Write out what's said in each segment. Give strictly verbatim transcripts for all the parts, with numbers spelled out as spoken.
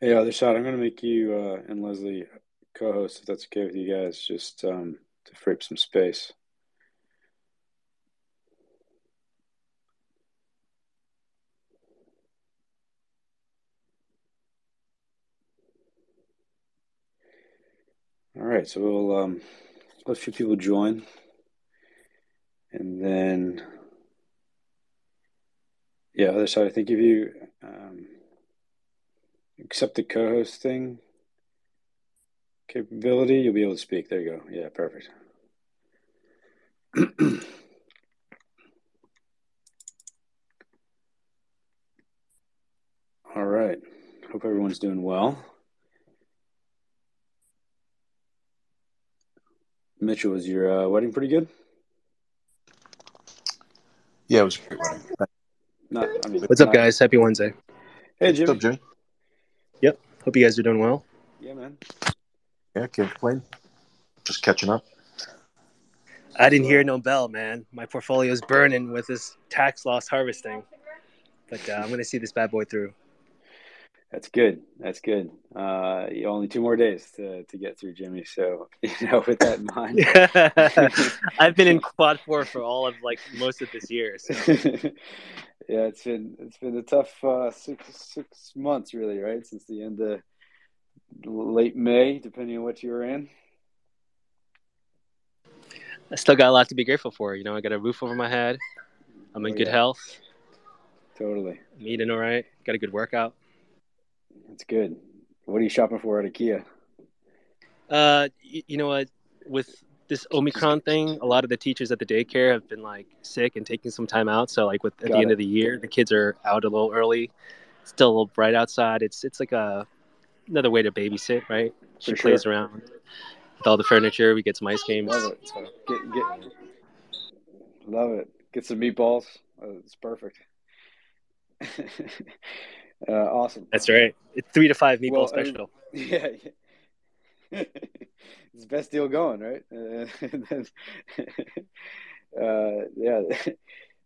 Hey, Other Side, I'm going to make you uh, and Leslie co-hosts, if that's okay with you guys, just um, to free up some space. All right, so we'll um, let a few people join, and then, yeah, Other Side, I think if you um, accept the co-host thing capability, you'll be able to speak. There you go. Yeah, perfect. All right. Hope everyone's doing well. Mitchell, was your uh, wedding pretty good? Yeah, it was a great wedding. Not, I mean, What's not... up, guys? Happy Wednesday. Hey, Jimmy. What's up, Jimmy? Yep. Hope you guys are doing well. Yeah, man. Yeah, can't complain. Just catching up. I didn't hear no bell, man. My portfolio's burning with this tax loss harvesting. But uh, I'm going to see this bad boy through. That's good. That's good. Uh, only two more days to, to get through, Jimmy. So, you know, with that in mind. I've been in quad four for all of, like, most of this year. So. Yeah, it's been it's been a tough uh, six six months, really, right? Since the end of late May, depending on what you were in. I still got a lot to be grateful for. You know, I got a roof over my head. I'm in oh, good yeah. health. Totally. I'm eating all right. Got a good workout. That's good. What are you shopping for at IKEA? Uh, you, you know what? With this Omicron thing, a lot of the teachers at the daycare have been like sick and taking some time out. So like with at got the it. end of the year, the kids are out a little early. It's still a little bright outside. It's it's like a another way to babysit, right? She for plays sure. around with all the furniture. We get some ice games. Love it. So. Get, get, love it. Get some meatballs. Oh, it's perfect. Uh, awesome. That's right. It's three to five meatball well, special. I mean, yeah, yeah. It's the best deal going, right? Uh, then, uh, yeah.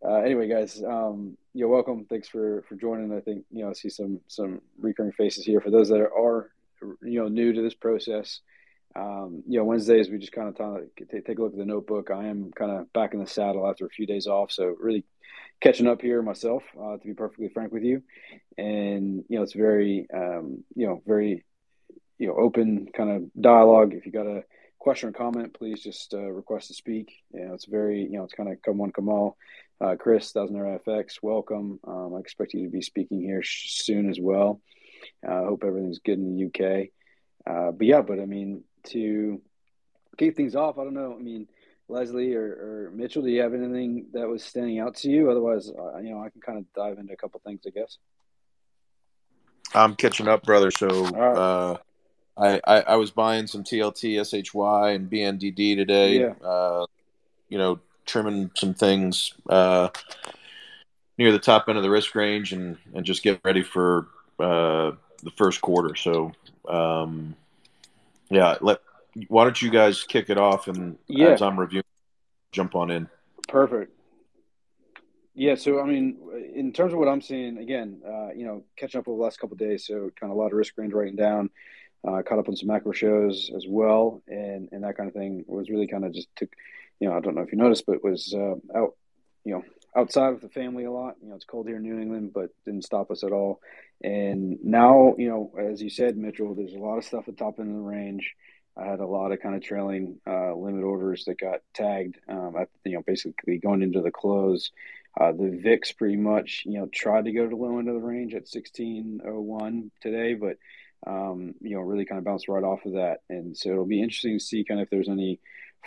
Uh, anyway, guys, um, you're welcome. Thanks for, for joining. I think you know I see some some recurring faces here. For those that are you know new to this process, um, you know Wednesdays we just kind of t- t- take a look at the notebook. I am kind of back in the saddle after a few days off, so really. Catching up here myself, uh, to be perfectly frank with you, and you know it's very, um, you know, very, you know, open kind of dialogue. If you got a question or comment, please just uh, request to speak. You know, it's very, you know, it's kind of come one, come all. Uh, Chris Thousandaire F X, welcome. Um, I expect you to be speaking here sh- soon as well. I uh, hope everything's good in the U K. Uh, but yeah, but I mean to kick things off, I don't know. I mean. Leslie or, or Mitchell, do you have anything that was standing out to you? Otherwise, uh, you know, I can kind of dive into a couple things, I guess. I'm catching up, brother. So right. uh, I, I, I was buying some T L T, S H Y, and B N D D today, yeah. uh, you know, trimming some things uh, near the top end of the risk range and, and just getting ready for uh, the first quarter. So, um, yeah, let Why don't you guys kick it off, and yeah. as I'm reviewing, jump on in. Perfect. Yeah, so, I mean, in terms of what I'm seeing, again, uh, you know, catching up over the last couple of days, so kind of a lot of risk range writing down, uh, caught up on some macro shows as well, and, and that kind of thing was really kind of just took, you know, I don't know if you noticed, but was uh, out, you know, outside with the family a lot. You know, it's cold here in New England, but didn't stop us at all. And now, you know, as you said, Mitchell, there's a lot of stuff at the top end of the range. I had a lot of kind of trailing uh, limit orders that got tagged, um, at, you know, basically going into the close. Uh, the V I X pretty much, you know, tried to go to the low end of the range at sixteen oh one today, but, um, you know, really kind of bounced right off of that. And so it'll be interesting to see kind of if there's any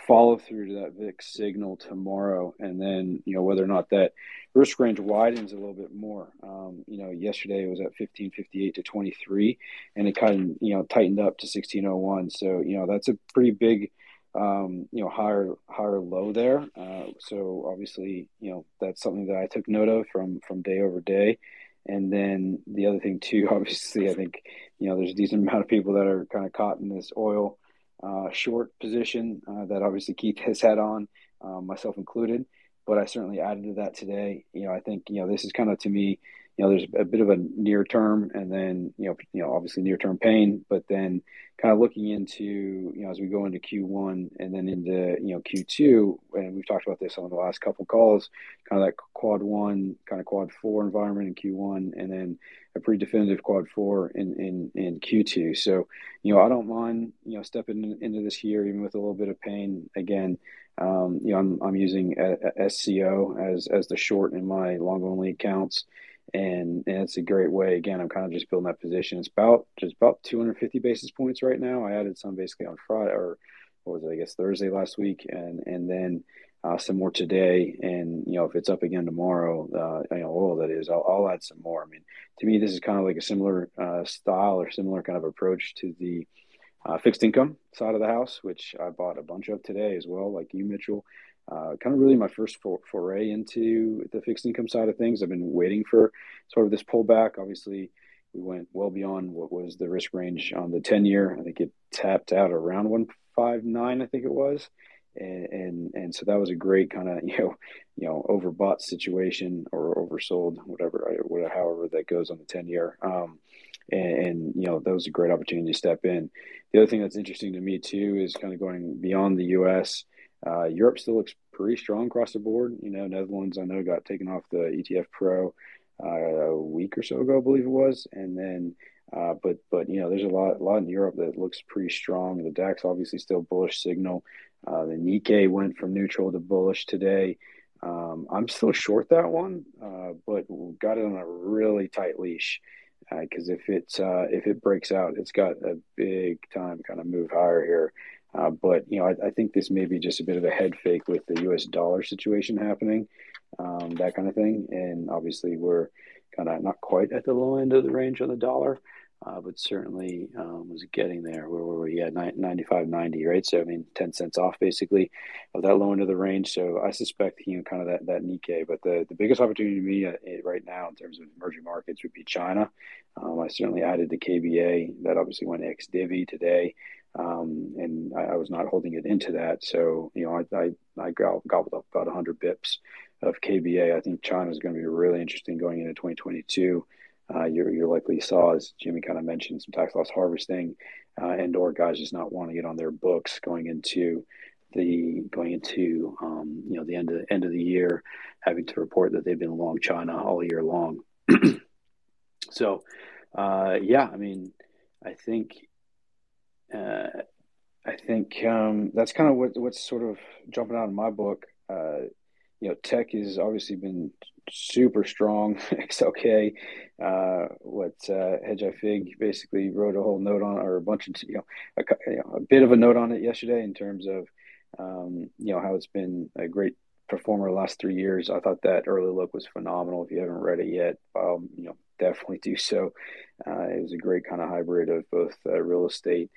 follow through to that V I X signal tomorrow. And then, you know, whether or not that risk range widens a little bit more. Um, you know, yesterday it was at fifteen fifty-eight to twenty-three and it kind of, you know, tightened up to sixteen oh one. So, you know, that's a pretty big, um, you know, higher, higher low there. Uh, so obviously, you know, that's something that I took note of from, from day over day. And then the other thing too, obviously, I think, you know, there's a decent amount of people that are kind of caught in this oil Uh, short position uh, that obviously Keith has had on, um, myself included, but I certainly added to that today. You know, I think, you know, this is kind of to me, you know, there's a bit of a near term, and then, you know, you know, obviously near term pain, but then kind of looking into, you know, as we go into Q one and then into, you know, Q two, and we've talked about this on the last couple calls, kind of that quad one, kind of quad four environment in Q one, and then a pretty definitive quad four in, in, in Q two. So, you know, I don't mind, you know, stepping into this year, even with a little bit of pain. Again, um, you know, I'm, I'm using a, a S C O as, as the short in my long only accounts. And, and it's a great way. Again, I'm kind of just building that position. It's about just about two hundred fifty basis points right now. I added some basically on Friday, or what was it? I guess Thursday last week, and and then uh, some more today. And you know, if it's up again tomorrow, uh, you know, oil that is, I'll, I'll add some more. I mean, to me, this is kind of like a similar uh, style or similar kind of approach to the uh, fixed income side of the house, which I bought a bunch of today as well, like you, Mitchell. Uh, kind of really my first for, foray into the fixed income side of things. I've been waiting for sort of this pullback. Obviously, we went well beyond what was the risk range on the ten-year. I think it tapped out around one fifty-nine, I think it was. And and, and so that was a great kind of, you know, you know, overbought situation or oversold, whatever, whatever however that goes on the ten-year. Um, and, and, you know, that was a great opportunity to step in. The other thing that's interesting to me, too, is kind of going beyond the U S, Uh, Europe still looks pretty strong across the board. You know, Netherlands, I know, got taken off the E T F Pro uh, a week or so ago, I believe it was. And then, uh, but, but you know, there's a lot, a lot in Europe that looks pretty strong. The DAX obviously still bullish signal. Uh, the Nikkei went from neutral to bullish today. Um, I'm still short that one, uh, but got it on a really tight leash. Because uh, if it's uh, if it breaks out, it's got a big time kind of move higher here. Uh, but, you know, I, I think this may be just a bit of a head fake with the U S dollar situation happening, um, that kind of thing. And obviously we're kind of not quite at the low end of the range on the dollar, uh, but certainly um, was getting there. Where were we? Yeah, ninety-five ninety, right? So, I mean, ten cents off basically of that low end of the range. So I suspect, you know, kind of that, that Nikkei. But the, the biggest opportunity to me uh, right now in terms of emerging markets would be China. Um, I certainly added the K B A. That obviously went ex-divvy today. Um, and I, I was not holding it into that. So, you know, I, I, I gobbled up about one hundred bips of K B A. I think China is going to be really interesting going into twenty twenty-two. Uh, you you likely saw, as Jimmy kind of mentioned, some tax loss harvesting uh, and or guys just not wanting it on their books going into the going into, um, you know, the end of, end of the year, having to report that they've been long China all year long. So, uh, yeah, I mean, I think – Uh, I think um, that's kind of what what's sort of jumping out in my book. Uh, you know, tech has obviously been super strong. X L K, uh, what uh, Hedgeye Fig basically wrote a whole note on, or a bunch of you know a, you know, a bit of a note on it yesterday in terms of um, you know how it's been a great performer the last three years. I thought that early look was phenomenal. If you haven't read it yet, um, you know, definitely do so. Uh, it was a great kind of hybrid of both uh, real estate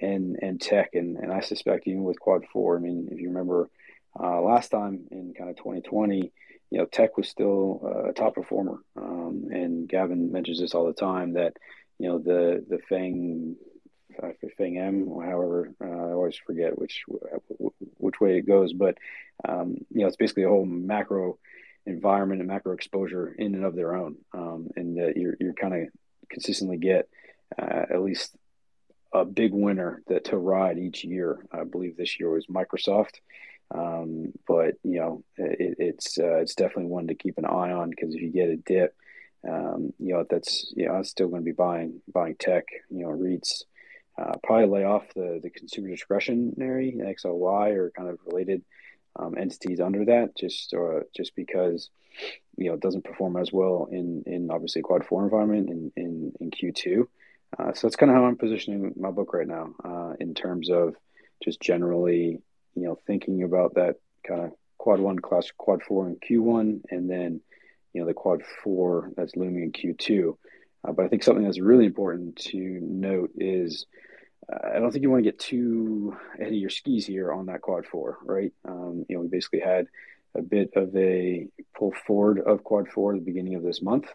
and and tech, and, and I suspect even with Quad Four. I mean, if you remember uh, last time in kind of twenty twenty, you know, tech was still uh, a top performer. Um, and Gavin mentions this all the time that you know the the Fang uh, Fang M, however, uh, I always forget which which way it goes, but um, you know, it's basically a whole macro environment and macro exposure in and of their own, um, and that you're you're kind of consistently get uh, at least a big winner that to ride each year. I believe this year was Microsoft. Um, but, you know, it, it's, uh, it's definitely one to keep an eye on, because if you get a dip, um, you know, that's, you know, I'm still going to be buying, buying tech, you know, REITs, uh, probably lay off the, the consumer discretionary X L Y or kind of related, um, entities under that, just, uh, just because, you know, it doesn't perform as well in, in obviously quad four environment in, in, in Q two. Uh, so that's kind of how I'm positioning my book right now, uh, in terms of just generally, you know, thinking about that kind of quad one class, quad four in Q one, and then, you know, the quad four that's looming in Q two. Uh, but I think something that's really important to note is uh, I don't think you want to get too ahead of your skis here on that quad four, right? Um, you know, we basically had a bit of a pull forward of quad four at the beginning of this month.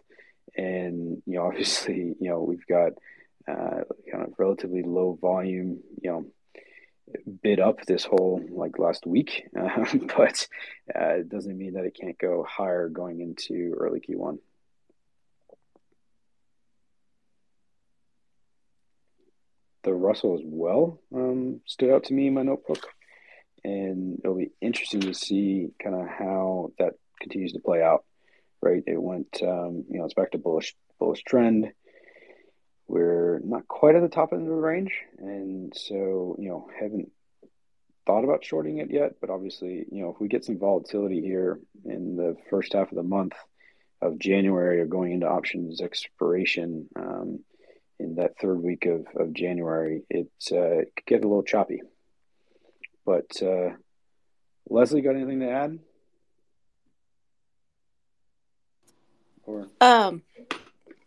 And, you know, obviously, you know, we've got Uh, kind of relatively low volume, you know, bid up this whole like last week, uh, but uh, it doesn't mean that it can't go higher going into early Q one. the Russell as well um, stood out to me in my notebook. And it'll be interesting to see kind of how that continues to play out, right? It went, um, you know, it's back to bullish bullish trend. We're not quite at the top end of the range. And so, you know, haven't thought about shorting it yet. But obviously, you know, if we get some volatility here in the first half of the month of January or going into options expiration um, in that third week of, of January, it, uh, it could get a little choppy. But uh, Leslie, got anything to add? Or um,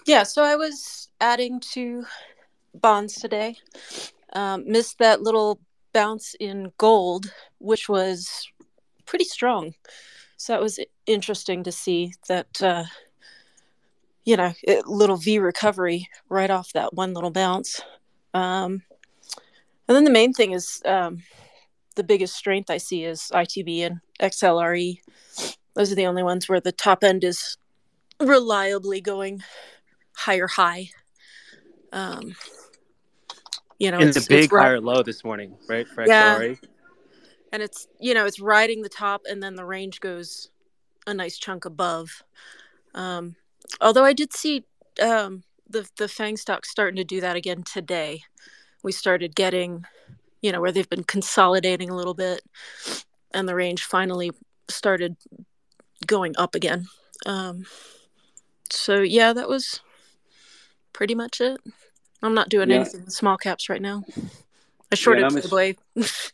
yeah. So I was adding to bonds today. Um, missed that little bounce in gold, which was pretty strong. So that was interesting to see that uh, you know it, little V recovery right off that one little bounce. Um, and then the main thing is. Um, The biggest strength I see is I T B and X L R E. Those are the only ones where the top end is reliably going higher high. Um, you know, and it's a big it's higher ri- low this morning, right? For yeah. X L R E. And it's, you know, it's riding the top and then the range goes a nice chunk above. Um, although I did see um, the, the FANG stock starting to do that again today. We started getting... you know, where they've been consolidating a little bit and the range finally started going up again. Um, so, yeah, that was pretty much it. I'm not doing yeah. anything with small caps right now. I shorted yeah, Playboy mis-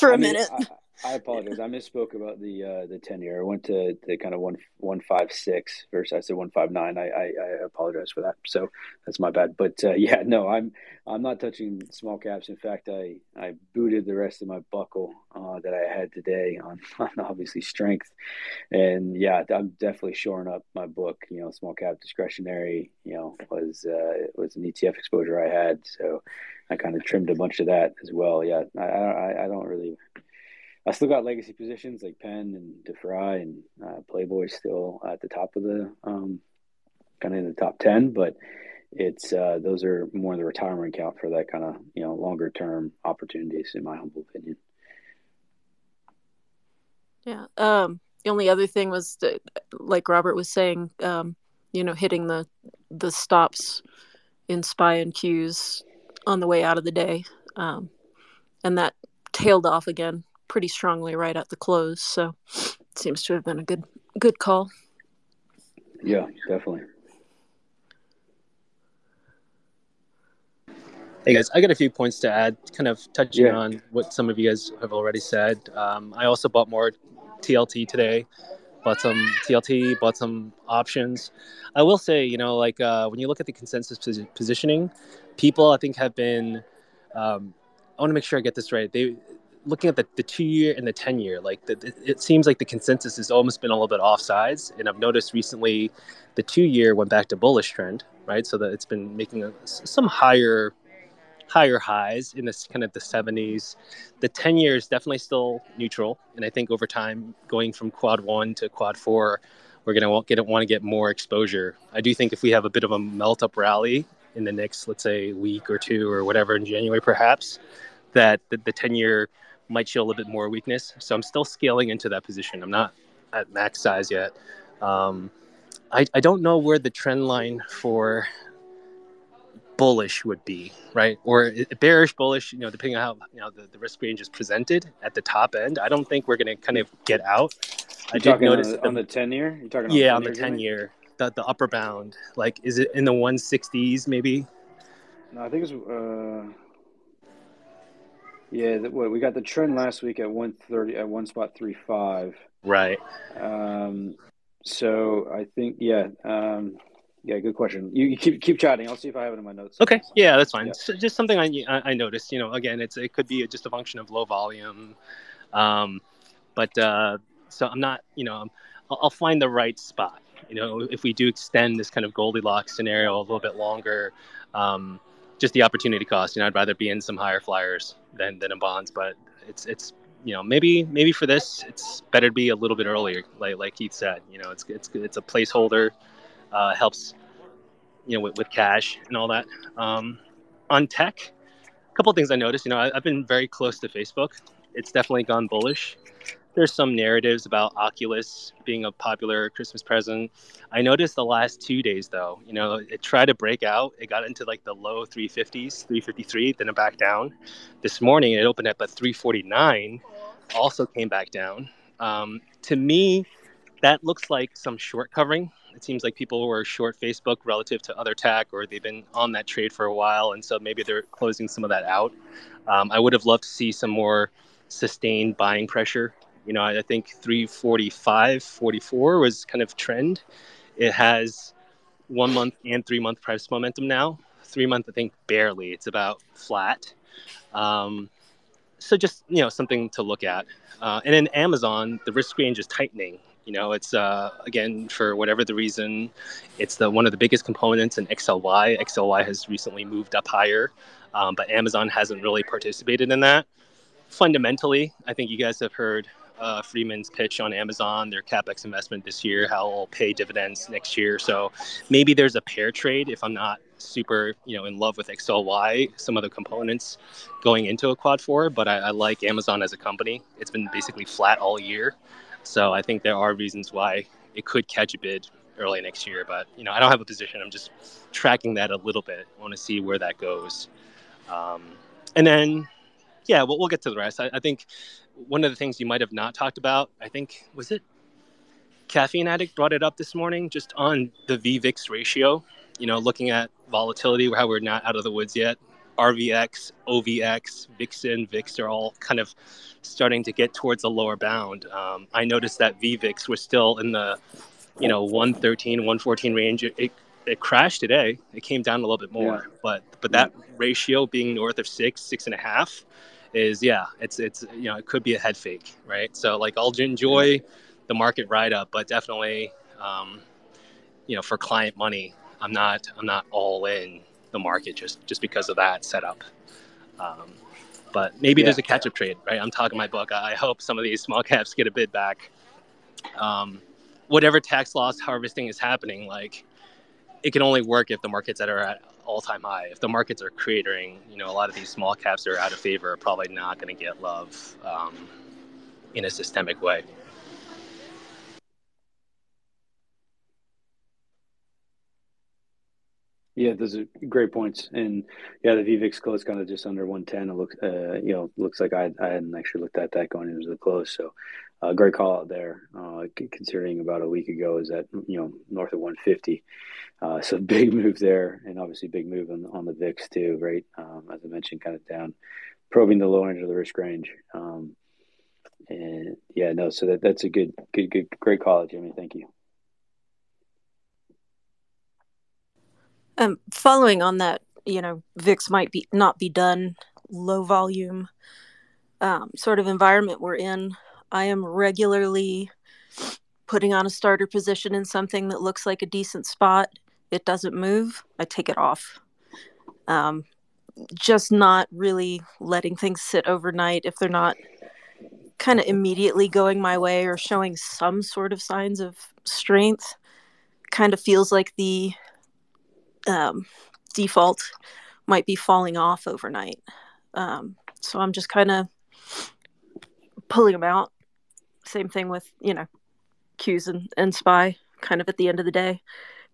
for a I mean, minute. I, I apologize. I misspoke about the uh, the ten-year. I went to the kind of one one five six versus I said one five nine. I, I I apologize for that. So that's my bad. But uh, yeah, no, I'm I'm not touching small caps. In fact, I, I booted the rest of my buckle uh, that I had today on, on obviously strength, and yeah, I'm definitely shoring up my book. You know, small cap discretionary. You know, was uh, was an E T F exposure I had, so I kind of trimmed a bunch of that as well. Yeah, I I, I don't really. I still got legacy positions like Penn and DeFry and uh, Playboy still at the top of the um, kind of in the top ten, but it's uh, those are more in the retirement account for that kind of you know longer term opportunities, in my humble opinion. Yeah. Um, the only other thing was that, like Robert was saying, um, you know, hitting the the stops in S P Y and Qs on the way out of the day, um, and that tailed off again. Pretty strongly right at the close, so it seems to have been a good good call. Yeah, definitely. Hey guys, I got a few points to add, kind of touching yeah. on what some of you guys have already said. Um, I also bought more T L T today, bought some T L T, bought some options. I will say, you know, like uh, when you look at the consensus pos- positioning, people I think have been, um, I want to make sure I get this right. They looking at the, the two-year and the ten-year, like the, the, it seems like the consensus has almost been a little bit offsides. And I've noticed recently the two-year went back to bullish trend, right? So that it's been making a, some higher higher highs in this kind of the seventies. The ten-year is definitely still neutral. And I think over time, going from quad one to quad four, we're going to get want to get more exposure. I do think if we have a bit of a melt-up rally in the next, let's say, week or two or whatever in January perhaps, that the, the ten-year might show a little bit more weakness. So I'm still scaling into that position. I'm not at max size yet. Um, I, I don't know where the trend line for bullish would be, right? Or bearish, bullish, you know, depending on how you know the, the risk range is presented at the top end. I don't think we're going to kind of get out. You're I did notice on the, the, on the ten-year? You're talking yeah, on the ten-year, the, the upper bound. Like, is it in the one sixties maybe? No, I think it's... Uh... Yeah, we got the trend last week at one thirty at one spot three five. Right. Um, so I think yeah, um, yeah. Good question. You, you keep keep chatting. I'll see if I have it in my notes. Okay. Yeah, that's fine. Yeah. So just something I I noticed. You know, again, it's it could be just a function of low volume, um, but uh, so I'm not. You know, I'll, I'll find the right spot. You know, if we do extend this kind of Goldilocks scenario a little bit longer. Um, Just the opportunity cost, you know, I'd rather be in some higher flyers than than in bonds, but it's it's you know maybe maybe for this it's better to be a little bit earlier, like like Keith said, you know, it's it's it's a placeholder, uh, helps you know with, with cash and all that. Um, on tech, a couple of things I noticed. You know, I, I've been very close to Facebook. It's definitely gone bullish. There's some narratives about Oculus being a popular Christmas present. I noticed the last two days, though, you know, it tried to break out. It got into like the low three fifties, three fifty-three, then it backed down. This morning, it opened up at three forty-nine, also came back down. Um, to me, that looks like some short covering. It seems like people were short Facebook relative to other tech, or they've been on that trade for a while, and so maybe they're closing some of that out. Um, I would have loved to see some more sustained buying pressure. You know, I think three forty-five, forty-four was kind of trend. It has one month and three month price momentum now. Three month, I think, barely. It's about flat. Um, so just, you know, something to look at. Uh, and then Amazon, the risk range is tightening. You know, it's, uh, again, for whatever the reason, it's the one of the biggest components in X L Y. X L Y has recently moved up higher, um, but Amazon hasn't really participated in that. Fundamentally, I think you guys have heard Uh, Freeman's pitch on Amazon, their CapEx investment this year, how it'll pay dividends next year. So maybe there's a pair trade if I'm not super, you know, in love with X L Y, some of the components going into a quad four, but I, I like Amazon as a company. It's been basically flat all year. So I think there are reasons why it could catch a bid early next year, but, you know, I don't have a position. I'm just tracking that a little bit. I want to see where that goes. Um, and then, yeah, we'll, we'll get to the rest. I, I think one of the things you might have not talked about, I think, was it Caffeine Addict brought it up this morning, just on the V VIX ratio, you know, looking at volatility, how we're not out of the woods yet. R V X, O V X, V I X N, V I X are all kind of starting to get towards the lower bound. Um, I noticed that V VIX was still in the, you know, one thirteen, one fourteen range. It, it, It crashed today. It came down a little bit more, yeah. but but that ratio being north of six, six and a half, is yeah, it's it's you know it could be a head fake, right? So like I'll enjoy the market ride up, but definitely, um, you know, for client money, I'm not I'm not all in the market just just because of that setup. Um, but maybe yeah. there's a catch up trade, right? I'm talking my book. I hope some of these small caps get a bid back. Um, whatever tax loss harvesting is happening, like. It can only work if the markets that are at all-time high. If the markets are cratering, you know, a lot of these small caps that are out of favor are probably not going to get love um, in a systemic way. Yeah, those are great points. And yeah, the V VIX close kind of just under one ten. It looks, uh, you know, looks like I, I hadn't actually looked at that going into the close. So uh, great call out there, uh, considering about a week ago is that, you know, north of one fifty. Uh, so big move there, and obviously big move on, on the V VIX too, right? Um, as I mentioned, kind of down, probing the low end of the risk range. Um, and yeah, no, so that, that's a good, good, good, great call, Jimmy. Thank you. Um, following on that, you know, V VIX might be not be done, low volume um, sort of environment we're in. I am regularly putting on a starter position in something that looks like a decent spot. It doesn't move. I take it off. Um, just not really letting things sit overnight if they're not kind of immediately going my way or showing some sort of signs of strength. Kind of feels like the Um, default might be falling off overnight. Um, so I'm just kind of pulling them out. Same thing with, you know, Qs and, and S P Y kind of at the end of the day.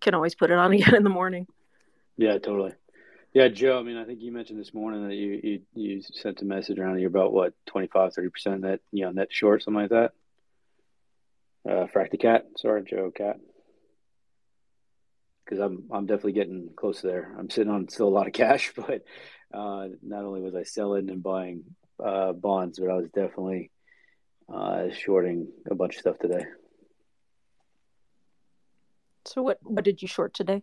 Can always put it on again in the morning. Yeah, totally. Yeah, Joe, I mean, I think you mentioned this morning that you you, you sent a message around you're about, what, twenty-five, thirty percent net, you know, net short, something like that? Uh, Frack the Cat. Sorry, Joe Cat. Because I'm I'm definitely getting close there. I'm sitting on still a lot of cash, but uh, not only was I selling and buying uh, bonds, but I was definitely uh, shorting a bunch of stuff today. So what, what did you short today?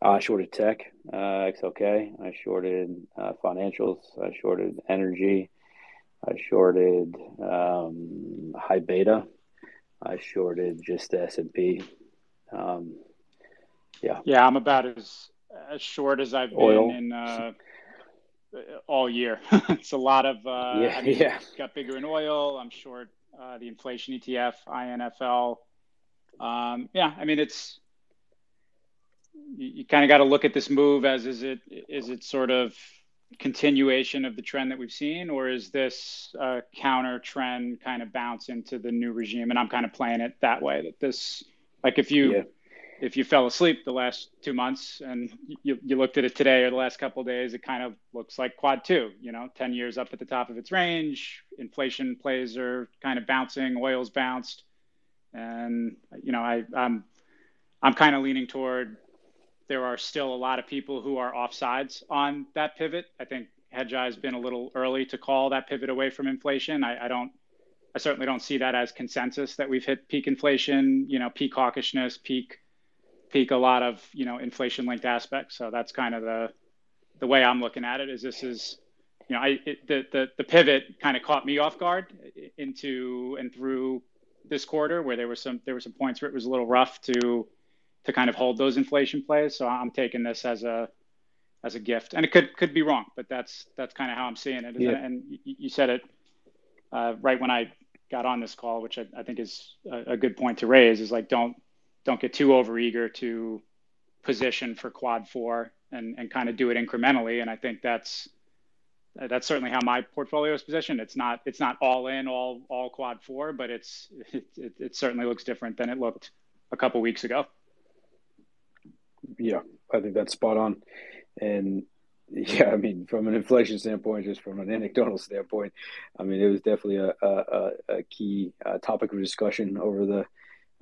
I shorted tech, uh, X L K. I shorted uh, financials. I shorted energy. I shorted um, high beta. I shorted just the S and P. Um, Yeah, yeah, I'm about as as short as I've Oil. been in uh, all year. It's a lot of uh, yeah, I mean, yeah. Got bigger in oil. I'm short uh, the inflation E T F, I N F L. Um, yeah, I mean it's you, you kind of got to look at this move as is it is it sort of continuation of the trend that we've seen, or is this uh, counter trend kind of bounce into the new regime? And I'm kind of playing it that way, that this, like if you yeah. if you fell asleep the last two months and you, you looked at it today or the last couple of days, it kind of looks like quad two, you know, ten years up at the top of its range, inflation plays are kind of bouncing, oil's bounced. And, you know, I, I'm, I'm kind of leaning toward there are still a lot of people who are offsides on that pivot. I think Hedgeye has been a little early to call that pivot away from inflation. I, I don't, I certainly don't see that as consensus that we've hit peak inflation, you know, peak hawkishness, peak, peak a lot of, you know, inflation linked aspects. So that's kind of the, the way I'm looking at it is this is, you know, I, it, the, the, the pivot kind of caught me off guard into and through this quarter where there were some, there were some points where it was a little rough to, to kind of hold those inflation plays. So I'm taking this as a, as a gift, and it could, could be wrong, but that's, that's kind of how I'm seeing it. Yeah. And you said it uh, right when I got on this call, which I, I think is a, a good point to raise is like, don't, don't get too overeager to position for quad four and, and kind of do it incrementally. And I think that's, that's certainly how my portfolio is positioned. It's not, it's not all in all, all quad four, but it's, it, it, it certainly looks different than it looked a couple weeks ago. Yeah, I think that's spot on. And yeah, I mean, from an inflation standpoint, just from an anecdotal standpoint, I mean, it was definitely a, a, a key uh, topic of discussion over the,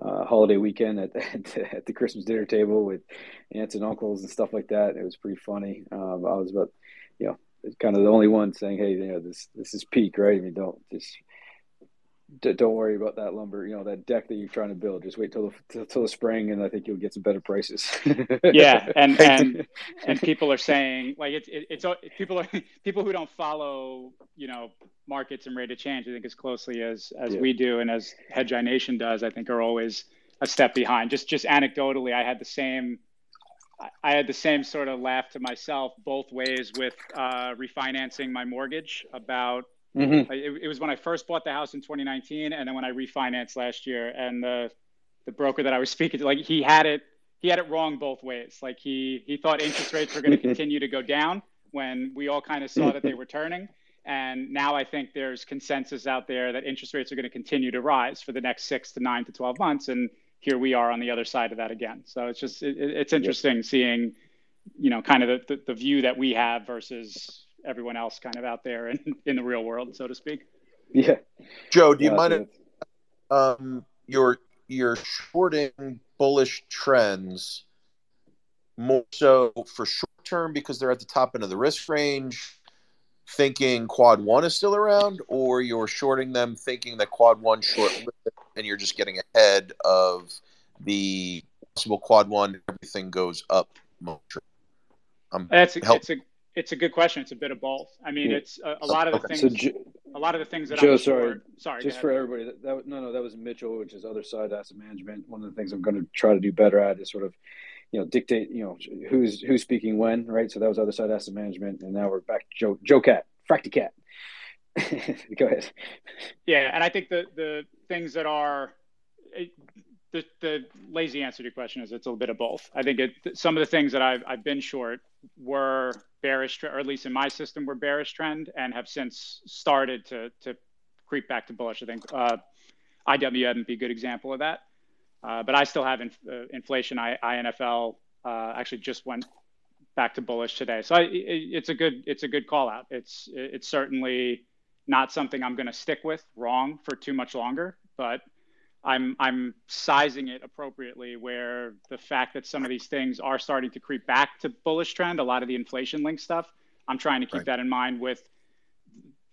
Uh, holiday weekend at, at, at the Christmas dinner table with aunts and uncles and stuff like that. It was pretty funny. Um, I was about, you know, kind of the only one saying, "Hey, you know, this this is peak, right? I mean, don't just d- don't worry about that lumber. You know, that deck that you're trying to build. Just wait till the, till the spring, and I think you'll get some better prices." Yeah, and and and people are saying like it's it, it's people are people who don't follow you know markets and rate of change, I think, as closely as as yeah. we do and as Hedgeye Nation does, I think, are always a step behind. Just just anecdotally, I had the same, I had the same sort of laugh to myself both ways with uh, refinancing my mortgage. About mm-hmm. it, it was when I first bought the house in twenty nineteen, and then when I refinanced last year. And the the broker that I was speaking to, like he had it he had it wrong both ways. Like he he thought interest rates were going to continue to go down when we all kind of saw that they were turning. And now I think there's consensus out there that interest rates are going to continue to rise for the next six to nine to twelve months. And here we are on the other side of that again. So it's just, it, it's interesting yep. seeing, you know, kind of the, the, the view that we have versus everyone else kind of out there in, in the real world, so to speak. Yeah. Joe, do you uh, mind if um, you're, you're shorting bullish trends more so for short term because they're at the top end of the risk range, thinking quad one is still around, or you're shorting them thinking that quad one short and you're just getting ahead of the possible quad one, everything goes up? Um, That's a, it's a it's a good question. It's a bit of both. I mean, yeah. it's a, a lot of the okay. things. So Joe, a lot of the things that Joe, I'm short, sorry, sorry, just for everybody. That, that no, no, that was Mitchell, which is Other Side Asset Management. One of the things I'm going to try to do better at is sort of, you know, dictate, you know, who's who's speaking when, right? So that was Other Side Asset Management, and now we're back to Joe, Joe Cat, Fracticat. Go ahead. Yeah, and I think the the things that are the the lazy answer to your question is it's a little bit of both. I think it, some of the things that I've I've been short were bearish, or at least in my system were bearish trend, and have since started to to creep back to bullish. I think uh, I W M would be a good example of that. Uh, but I still have in, uh, inflation. I, I N F L uh, actually just went back to bullish today, so I, it, it's a good it's a good call out. It's it's certainly not something I'm going to stick with wrong for too much longer, but I'm I'm sizing it appropriately. Where the fact that some of these things are starting to creep back to bullish trend, a lot of the inflation linked stuff, I'm trying to keep right. that in mind with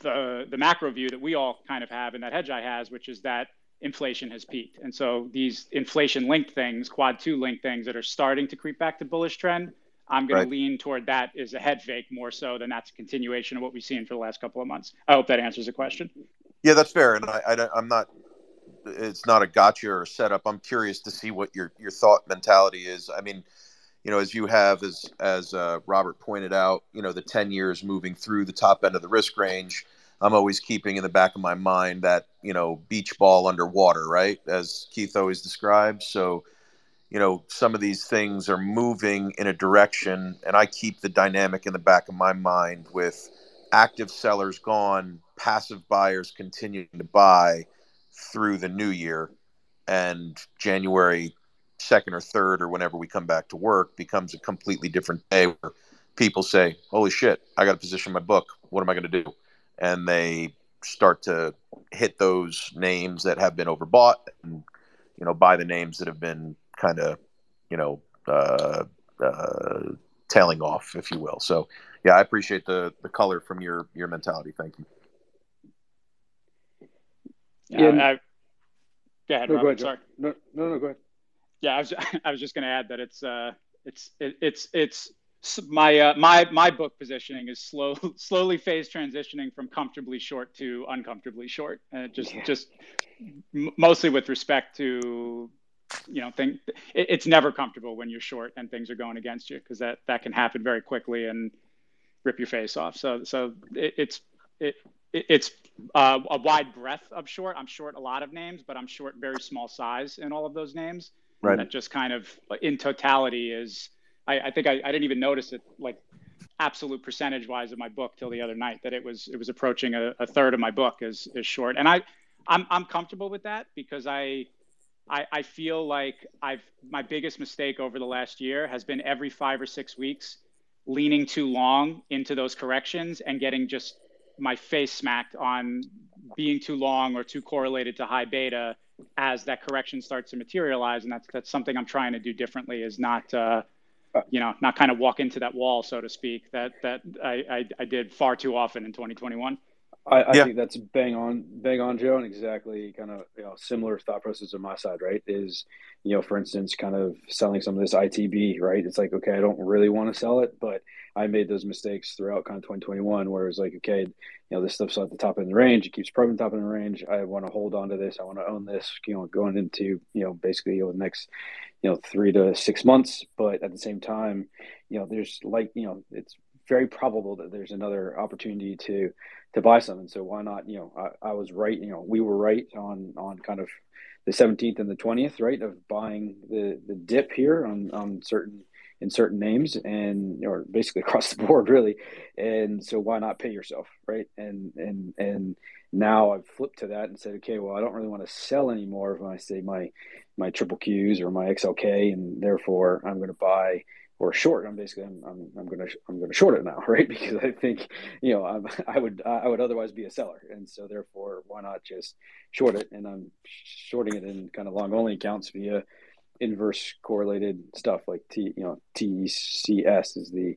the the macro view that we all kind of have and that Hedgeye has, which is that inflation has peaked. And so these inflation linked things, quad two linked things that are starting to creep back to bullish trend, I'm going right. to lean toward that is a head fake more so than that's a continuation of what we've seen for the last couple of months. I hope that answers the question. Yeah, that's fair. And I, I I'm not, it's not a gotcha or a setup. I'm curious to see what your, your thought mentality is. I mean, you know, as you have, as, as uh, Robert pointed out, you know, the ten years moving through the top end of the risk range, I'm always keeping in the back of my mind that, you know, beach ball underwater, right? As Keith always describes. So, you know, some of these things are moving in a direction, and I keep the dynamic in the back of my mind with active sellers gone, passive buyers continuing to buy through the new year, and January second or third or whenever we come back to work becomes a completely different day where people say, holy shit, I got to position my book. What am I going to do? And they start to hit those names that have been overbought and, you know, buy the names that have been kind of, you know, uh, uh, tailing off, if you will. So, yeah, I appreciate the the color from your, your mentality. Thank you. Yeah, um, I, go ahead, no, Robert, go ahead, sorry. No, no, no, go ahead. Yeah, I was I was just going to add that it's uh it's it, it's it's my uh, my my book positioning is slow slowly phase transitioning from comfortably short to uncomfortably short, and just yeah. just mostly with respect to, you know, thing it, it's never comfortable when you're short and things are going against you, because that that can happen very quickly and rip your face off. So so it, it's it. It's uh, a wide breadth of short. I'm short a lot of names, but I'm short very small size in all of those names. Right. That just kind of in totality is, I, I think I, I didn't even notice it, like absolute percentage wise of my book till the other night, that it was it was approaching a, a third of my book is, is short. And I, I'm I'm comfortable with that, because I, I I feel like I've my biggest mistake over the last year has been every five or six weeks leaning too long into those corrections and getting just my face smacked on being too long or too correlated to high beta as that correction starts to materialize. And that's, that's something I'm trying to do differently, is not, uh, you know, not kind of walk into that wall, so to speak, that, that I, I, I did far too often in twenty twenty-one. I, I yeah. think that's bang on, bang on, Joe, and exactly kind of, you know, similar thought process on my side, right? Is, you know, for instance, kind of selling some of this I T B, right? It's like, okay, I don't really want to sell it, but I made those mistakes throughout kind of twenty twenty-one, where it was like, okay, you know, this stuff's at the top end of the range. It keeps probing the top end of the range. I want to hold on to this. I want to own this, you know, going into, you know, basically over the next, you know, three to six months. But at the same time, you know, there's like, you know, it's very probable that there's another opportunity to to buy something. So why not, you know, I, I was right, you know, we were right on on kind of the seventeenth and the twentieth, right, of buying the, the dip here on, on certain in certain names, and or basically across the board, really. And so why not pay yourself, right? And and and now I've flipped to that and said, okay, well, I don't really want to sell anymore when I say my my triple Qs or my X L K, and therefore I'm going to buy or short. I'm basically I'm I'm, I'm going to I'm going to short it now, right? Because I think, you know, I'm, I would I would otherwise be a seller, and so therefore why not just short it? And I'm shorting it in kind of long only accounts via inverse correlated stuff like T, you know, T E C S is the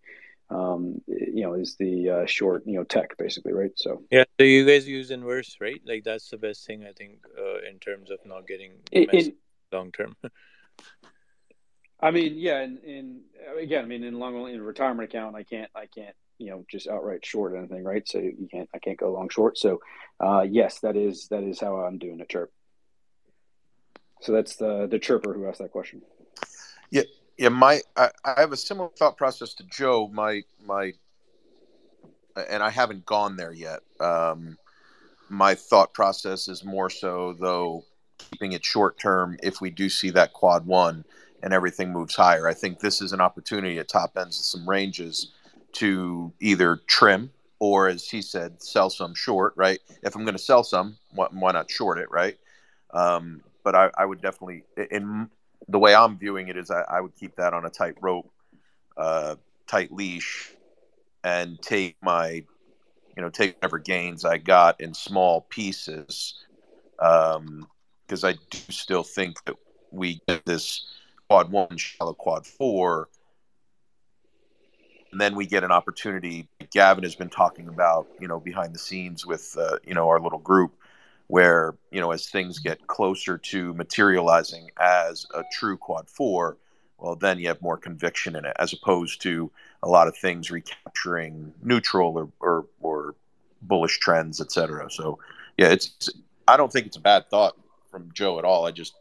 um you know is the uh, short, you know, tech basically, right? So yeah, so you guys use inverse, right? Like that's the best thing I think uh, in terms of not getting messed long term. I mean, yeah, and, and again, I mean, in long only in a retirement account, I can't, I can't, you know, just outright short anything, right? So you can't, I can't go long short. So, uh, yes, that is that is how I'm doing it, Chirp. So that's the the chirper who asked that question. Yeah, yeah. My, I, I have a similar thought process to Joe. My, my, and I haven't gone there yet. Um, my thought process is more so though keeping it short term. If we do see that quad one and everything moves higher, I think this is an opportunity at top ends of some ranges to either trim or, as he said, sell some short, right? If I'm going to sell some, why not short it, right? Um, but I, I would definitely, in the way I'm viewing it, is I, I would keep that on a tight rope, uh, tight leash, and take my, you know, take whatever gains I got in small pieces, because um, I do still think that we get this quad one, shallow quad four, and then we get an opportunity. Gavin has been talking about, you know, behind the scenes with, uh, you know, our little group where, you know, as things get closer to materializing as a true quad four, well, then you have more conviction in it, as opposed to a lot of things recapturing neutral or, or, or bullish trends, et cetera. So yeah, it's, I don't think it's a bad thought from Joe at all. I just,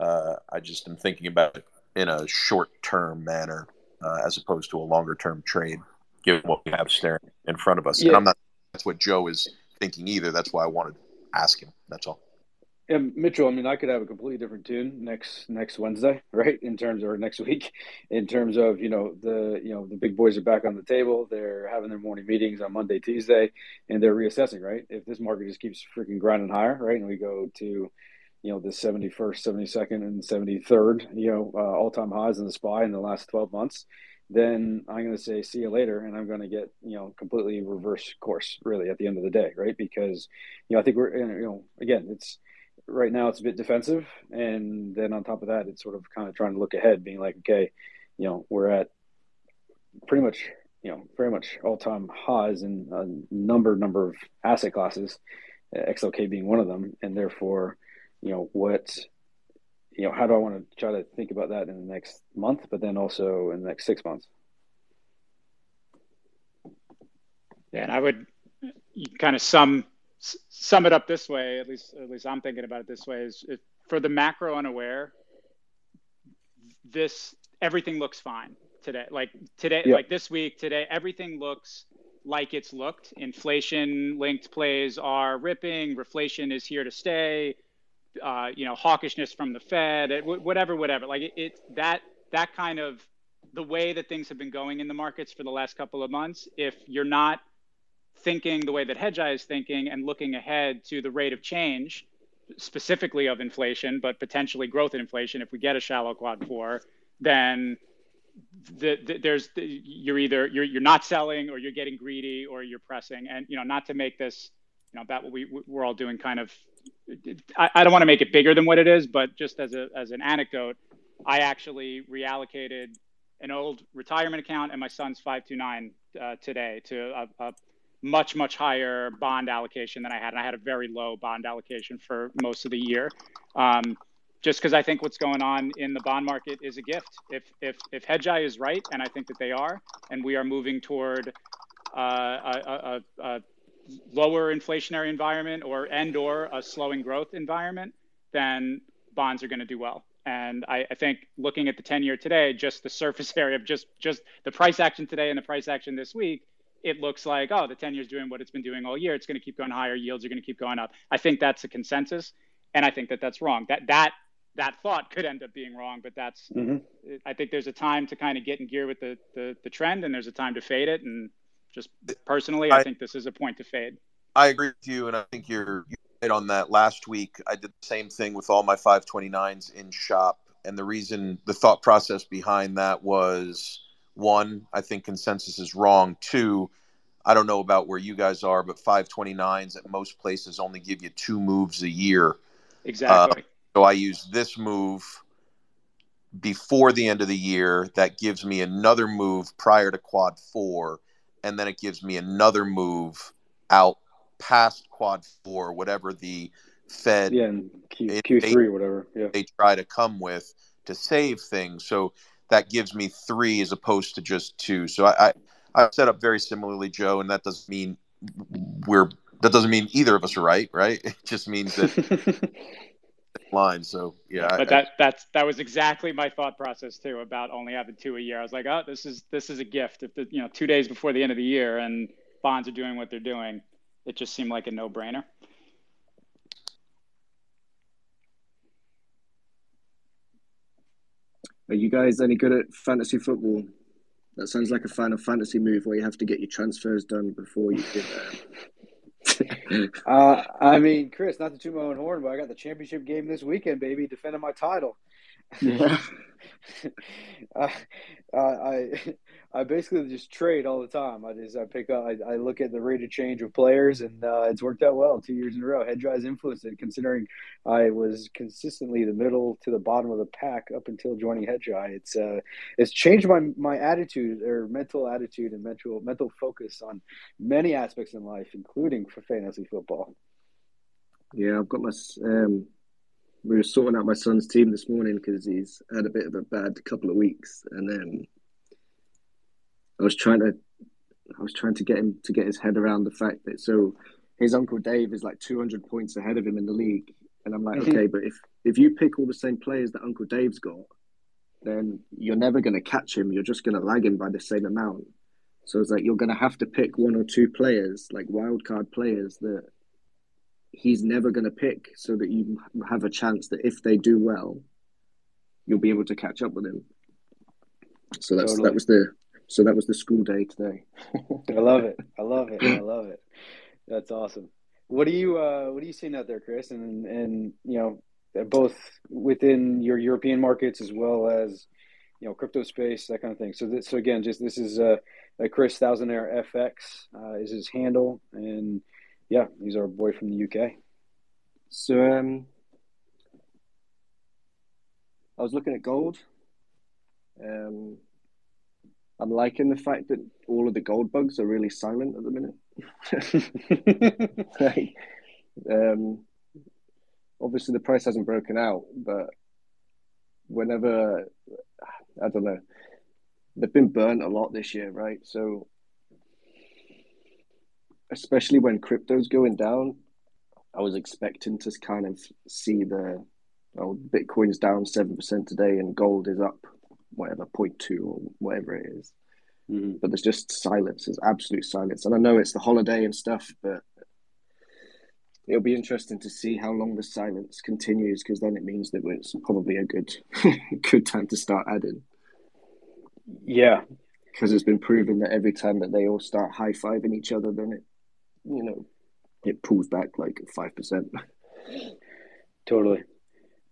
Uh, I just am thinking about it in a short-term manner uh, as opposed to a longer-term trade, given what we have staring in front of us. Yeah. And I'm not that's what Joe is thinking either. That's why I wanted to ask him. That's all. And Mitchell, I mean, I could have a completely different tune next next Wednesday, right? In terms, or next week, in terms of, you know, the you know the big boys are back on the table. They're having their morning meetings on Monday, Tuesday, and they're reassessing, right? If this market just keeps freaking grinding higher, right, and we go to, you know, the seventy-first, seventy-second, and seventy-third, you know, uh, all-time highs in the S P Y in the last twelve months, then I'm going to say, see you later. And I'm going to get, you know, completely reverse course, really, at the end of the day, right? Because, you know, I think we're, you know, again, it's right now it's a bit defensive. And then on top of that, it's sort of kind of trying to look ahead, being like, okay, you know, we're at pretty much, you know, very much all-time highs in a number, number of asset classes, X L K being one of them. And therefore, you know, what, you know, how do I want to try to think about that in the next month, but then also in the next six months? Yeah, and I would you kind of sum sum it up this way, at least at least I'm thinking about it this way, is if, for the macro unaware, this, everything looks fine today. Like today, yeah. like this week, today, everything looks like it's looked. Inflation-linked plays are ripping, reflation is here to stay. Uh, you know, hawkishness from the Fed, whatever, whatever. Like it, it, that that kind of the way that things have been going in the markets for the last couple of months. If you're not thinking the way that Hedgeye is thinking and looking ahead to the rate of change, specifically of inflation, but potentially growth in inflation, if we get a shallow quad four, then the, the, there's the, you're either you're you're not selling, or you're getting greedy, or you're pressing. And you know, not to make this, you know, about what we we're all doing, kind of. I, I don't want to make it bigger than what it is, but just as a as an anecdote, I actually reallocated an old retirement account and my son's five two nine uh, today to a, a much, much higher bond allocation than I had. And I had a very low bond allocation for most of the year, um, just because I think what's going on in the bond market is a gift. If if if Hedgeye is right, and I think that they are, and we are moving toward uh, a, a, a lower inflationary environment or and or a slowing growth environment, then bonds are going to do well. And I, I think looking at the ten year today, just the surface area of just just the price action today and the price action this week, it looks like, oh, the ten year's doing what it's been doing all year. It's going to keep going higher. Yields are going to keep going up. I think that's a consensus. And I think that that's wrong. That that that thought could end up being wrong, but that's, mm-hmm. I think there's a time to kind of get in gear with the, the, the trend, and there's a time to fade it. And just personally, I, I think this is a point to fade. I agree with you, and I think you're right on that. Last week, I did the same thing with all my five twenty-nines in shop, and the reason, the thought process behind that was, one, I think consensus is wrong. Two, I don't know about where you guys are, but five twenty-nines at most places only give you two moves a year. Exactly. Uh, so I use this move before the end of the year. That gives me another move prior to quad four. And then it gives me another move out past quad four, whatever the Fed, yeah, and Q, Q three, whatever, yeah, they try to come with to save things. So that gives me three as opposed to just two. So I, I I've set up very similarly, Joe, and that doesn't mean we're that doesn't mean either of us are right, right? It just means that line. So yeah, but I, that that's that was exactly my thought process too, about only having two a year. I was like, oh, this is this is a gift. If the, you know, two days before the end of the year and bonds are doing what they're doing, it just seemed like a no-brainer. Are you guys any good at fantasy football? That sounds like a Final Fantasy move where you have to get your transfers done before you get there. uh, I mean, Chris, not to toot my own horn, but I got the championship game this weekend, baby, defending my title. Yeah. uh, I I basically just trade all the time. I just I pick up, I, I look at the rate of change of players, and uh, it's worked out well two years in a row. Hedgeye's influenced it, considering I was consistently the middle to the bottom of the pack up until joining Hedgeye. It's uh it's changed my my attitude or mental attitude and mental mental focus on many aspects in life, including for fantasy football. Yeah, I've got my. Um... We were sorting out my son's team this morning because he's had a bit of a bad couple of weeks, and then I was trying to, I was trying to get him to get his head around the fact that so his uncle Dave is like two hundred points ahead of him in the league, and I'm like, mm-hmm. okay, but if if you pick all the same players that Uncle Dave's got, then you're never going to catch him. You're just going to lag him by the same amount. So it's like you're going to have to pick one or two players, like wild card players that he's never going to pick, so that you have a chance that if they do well, you'll be able to catch up with him. So that's totally. that was the so that was the school day today. I love it. I love it. I love it. That's awesome. What do you uh, what are you seeing out there, Chris? And and you know, both within your European markets as well as you know crypto space, that kind of thing. So this, so again, just this is uh, uh Chris Thousandaire F X uh, is his handle, and yeah, he's our boy from the U K. So um, I was looking at gold. Um, I'm liking the fact that all of the gold bugs are really silent at the minute. Like, um, obviously the price hasn't broken out, but whenever, I don't know, they've been burnt a lot this year, right? So especially when crypto's going down, I was expecting to kind of see the, oh, Bitcoin's down seven percent today and gold is up whatever, point two or whatever it is. Mm-hmm. But there's just silence. There's absolute silence. And I know it's the holiday and stuff, but it'll be interesting to see how long the silence continues, because then it means that it's probably a good good time to start adding. Yeah. Because it's been proven that every time that they all start high-fiving each other, then it, you know, it pulls back like five percent. Totally.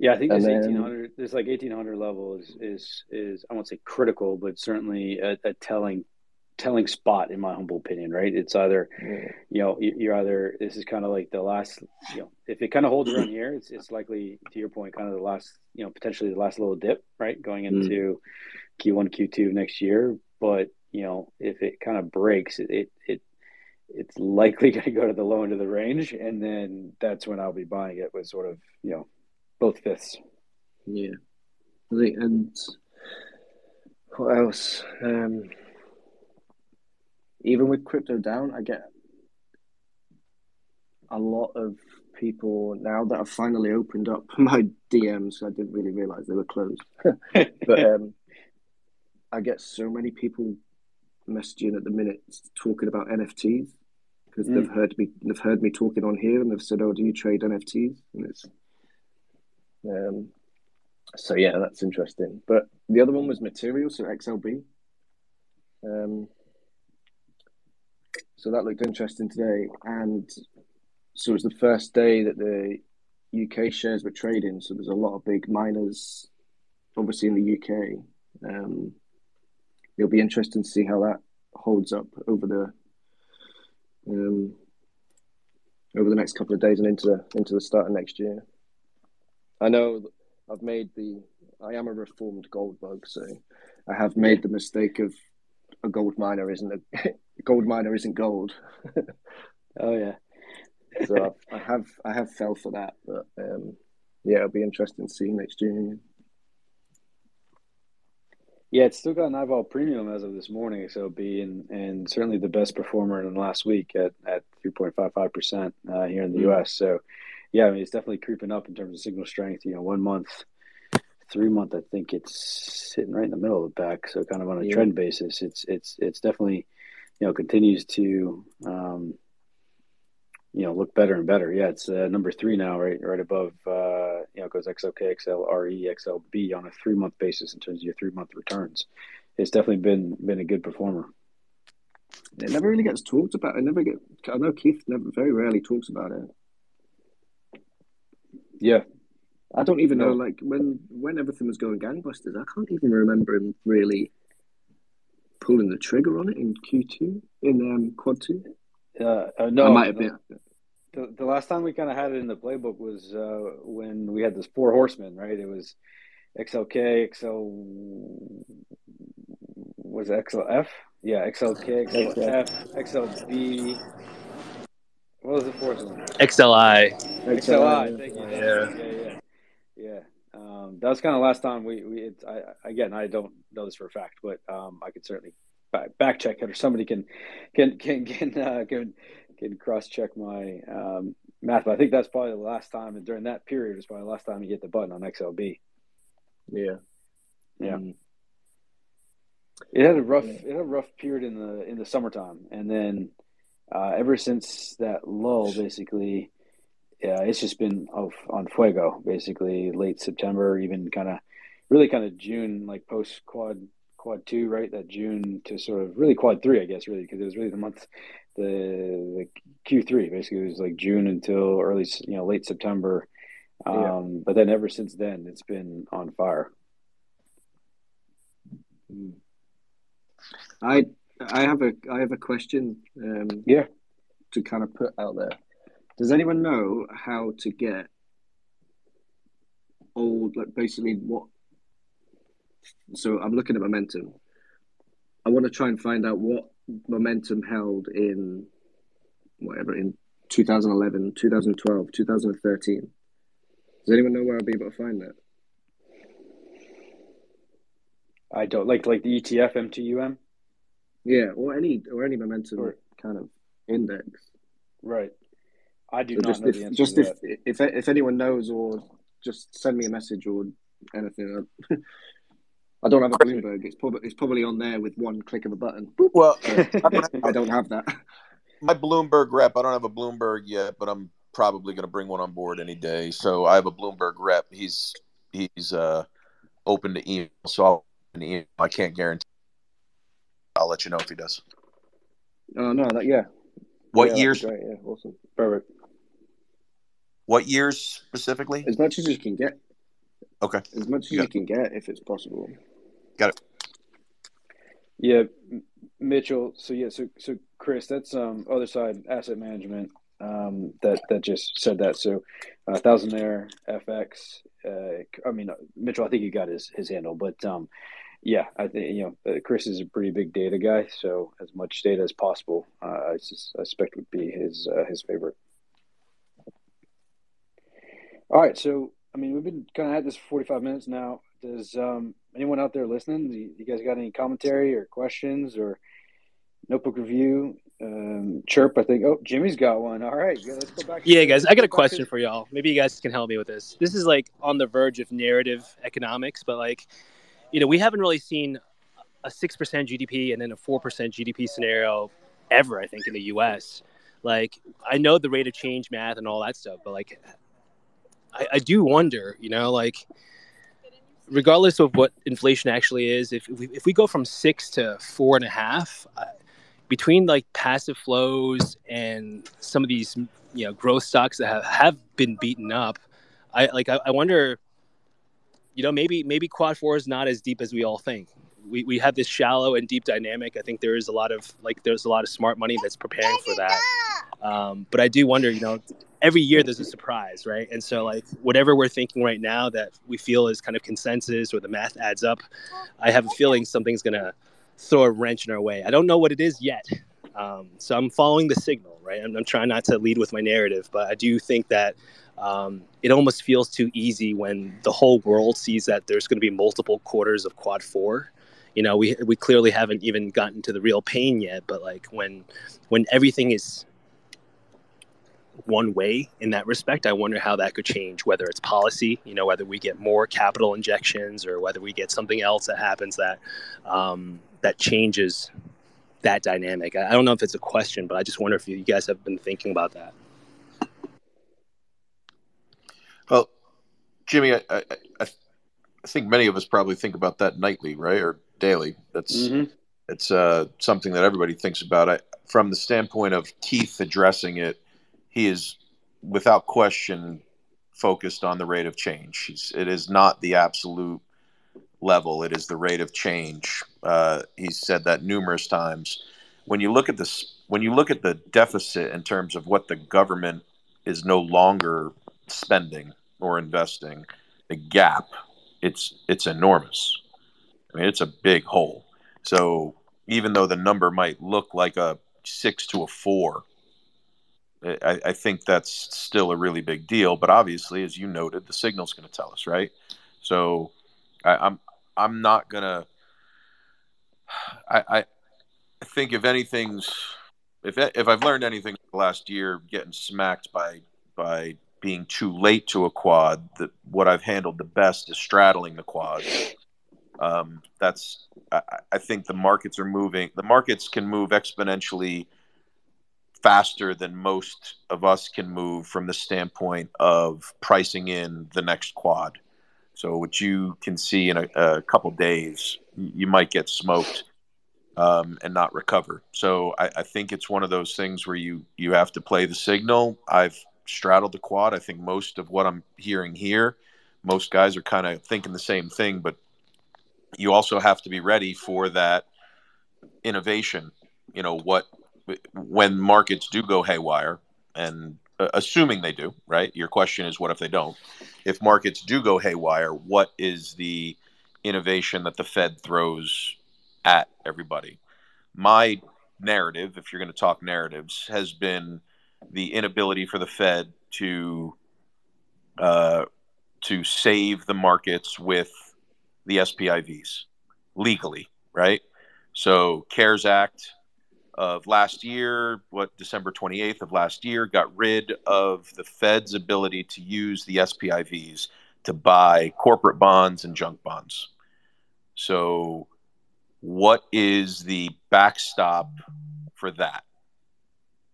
Yeah, I think this then, eighteen hundred, this like eighteen hundred level is is is I won't say critical, but certainly a, a telling telling spot in my humble opinion, right? It's either, yeah. you know, you're either this is kind of like the last, you know, if it kind of holds around here, it's it's likely to your point, kind of the last, you know, potentially the last little dip, right, going into mm. Q one, Q two next year. But you know, if it kind of breaks, it it, it it's likely going to go to the low end of the range, and then that's when I'll be buying it with sort of, you know. Both fifths. Yeah. I think, and what else? Um, even with crypto down, I get a lot of people now that I've finally opened up my D Ms. I didn't really realize they were closed. But um, I get so many people messaging at the minute talking about N F Ts, because mm. they've heard me they've heard me talking on here, and they've said, "Oh, do you trade N F Ts?" And it's Um, so yeah, that's interesting. But the other one was material, so X L B. Um, so that looked interesting today, and so it was the first day that the U K shares were trading. So there's a lot of big miners, obviously in the U K. Um, it'll be interesting to see how that holds up over the um over the next couple of days and into the, into the start of next year. I know I've made the, I am a reformed gold bug, so I have made the mistake of a gold miner isn't a, a gold miner isn't gold. Oh yeah. So I, I have I have fell for that, but um, yeah, it'll be interesting to see next year. Yeah, it's still got an eyeball premium as of this morning, so it'll be in, and certainly the best performer in the last week at at three point five five percent here in the mm. U S. So. Yeah, I mean, it's definitely creeping up in terms of signal strength. You know, one month, three month, I think it's sitting right in the middle of the pack. So kind of on a yeah. trend basis, it's it's it's definitely, you know, continues to, um, you know, look better and better. Yeah, it's uh, number three now, right right above, uh, you know, it goes X L K, X L R E, X L B on a three-month basis in terms of your three-month returns. It's definitely been been a good performer. It never really gets talked about. I never get. I know Keith never very rarely talks about it. Yeah, I don't even know. Like when, when everything was going gangbusters, I can't even remember him really pulling the trigger on it in Q two in um, quad two. Uh, uh, no, I might have been. The, the last time we kind of had it in the playbook was uh, when we had this four horsemen, right? It was X L K, X L was it X L F, yeah, X L K, X L F, X L B. What was the fourth one? X L I. X L I. Thank you. Yeah. Yeah. Yeah. yeah. Um, that was kind of last time we, we it, I, again, I don't know this for a fact, but um, I could certainly back, back check it, or somebody can, can, can, can, uh, can, can cross check my um, math. But I think that's probably the last time. And during that period was probably the last time you hit the button on X L B. Yeah. Yeah. Mm. It had a rough, yeah. it had a rough period in the, in the summertime. And then, Uh, ever since that lull, basically, yeah, it's just been off on fuego basically late September, even kind of really kind of June, like post quad quad two, right? That June to sort of really quad three, I guess, really, because it was really the month, the, the Q three basically. It was like June until early, you know, late September. Um, yeah. But then ever since then, it's been on fire. I I have a I have a question. Um, yeah. To kind of put out there, does anyone know how to get old? Like basically what? So I'm looking at momentum. I want to try and find out what momentum held in whatever in two thousand eleven, two thousand twelve, two thousand thirteen. Does anyone know where I'll be able to find that? I don't like like the E T F M T U M. Yeah, or any or any momentum or, kind of index. Right. I do so not just know if, the answer just to if, that. If if anyone knows, or just send me a message or anything. I don't have a Bloomberg. It's probably it's probably on there with one click of a button. Well, I don't have that. My Bloomberg rep. I don't have a Bloomberg yet, but I'm probably going to bring one on board any day. So I have a Bloomberg rep. He's he's uh, open to email, so I'll open to email. I can't guarantee. I'll let you know if he does. Oh no! That, yeah. What yeah, years? Great, yeah, awesome. Perfect. What years specifically? As much as you can get. Okay. As much as you, you can get, if it's possible. Got it. Yeah, Mitchell. So yeah, so so Chris, that's um Other Side Asset Management. Um, that that just said that. So, uh, Thousandaire F X. Uh, I mean, Mitchell, I think you got his his handle, but um, yeah, I think you know Chris is a pretty big data guy. So as much data as possible, uh, I suspect would be his uh, his favorite. All right, so. I mean, we've been kind of at this for forty-five minutes now. Does um, anyone out there listening, do you, you guys got any commentary or questions or notebook review? Um, chirp, I think. Oh, Jimmy's got one. All right. Yeah, let's go back. Yeah, guys, I got a question for y'all. Maybe you guys can help me with this. This is like on the verge of narrative economics, but like, you know, we haven't really seen a six percent G D P and then a four percent G D P scenario ever, I think, in the U S. Like, I know the rate of change math and all that stuff, but like, I, I do wonder, you know, like, regardless of what inflation actually is, if we, if we go from six to four and a half, uh, between like passive flows and some of these, you know, growth stocks that have, have been beaten up, I like, I, I wonder, you know, maybe maybe quad four is not as deep as we all think. We we have this shallow and deep dynamic. I think there is a lot of like, there's a lot of smart money that's preparing for that. Um, but I do wonder, you know. Every year there's a surprise, right? And so like whatever we're thinking right now that we feel is kind of consensus or the math adds up, I have a feeling something's going to throw a wrench in our way. I don't know what it is yet. Um, so I'm following the signal, right? I'm, I'm trying not to lead with my narrative, but I do think that um, it almost feels too easy when the whole world sees that there's going to be multiple quarters of quad four. You know, we we clearly haven't even gotten to the real pain yet, but like when when everything is one way in that respect, I wonder how that could change, whether it's policy, you know, whether we get more capital injections or whether we get something else that happens that um, that changes that dynamic. I don't know if it's a question, but I just wonder if you guys have been thinking about that. Well, Jimmy, I, I, I think many of us probably think about that nightly, right? Or daily. That's mm-hmm. it's uh, something that everybody thinks about. I, from the standpoint of Keith addressing it, he is, without question, focused on the rate of change. He's, it is not the absolute level. It is the rate of change. Uh, he's said that numerous times. When you look at this, when you look at the deficit in terms of what the government is no longer spending or investing, the gap, it's it's enormous. I mean, it's a big hole. So even though the number might look like a six to a four, I, I think that's still a really big deal, but obviously, as you noted, the signal's going to tell us, right? So, I, I'm I'm not gonna. I I think if anything's if if I've learned anything last year, getting smacked by by being too late to a quad, that what I've handled the best is straddling the quad. Um, that's I, I think the markets are moving. The markets can move exponentially faster than most of us can move from the standpoint of pricing in the next quad. So what you can see in a, a couple days, you might get smoked um, and not recover. So I, I think it's one of those things where you, you have to play the signal. I've straddled the quad. I think most of what I'm hearing here, most guys are kind of thinking the same thing, but you also have to be ready for that innovation. You know, what, when markets do go haywire, and uh, assuming they do, right? Your question is, what if they don't? If markets do go haywire, what is the innovation that the Fed throws at everybody? My narrative, if you're going to talk narratives, has been the inability for the Fed to uh, to save the markets with the S P I Vs legally, right? So CARES Act of last year, what, December twenty-eighth of last year, got rid of the Fed's ability to use the S P I Vs to buy corporate bonds and junk bonds. So what is the backstop for that?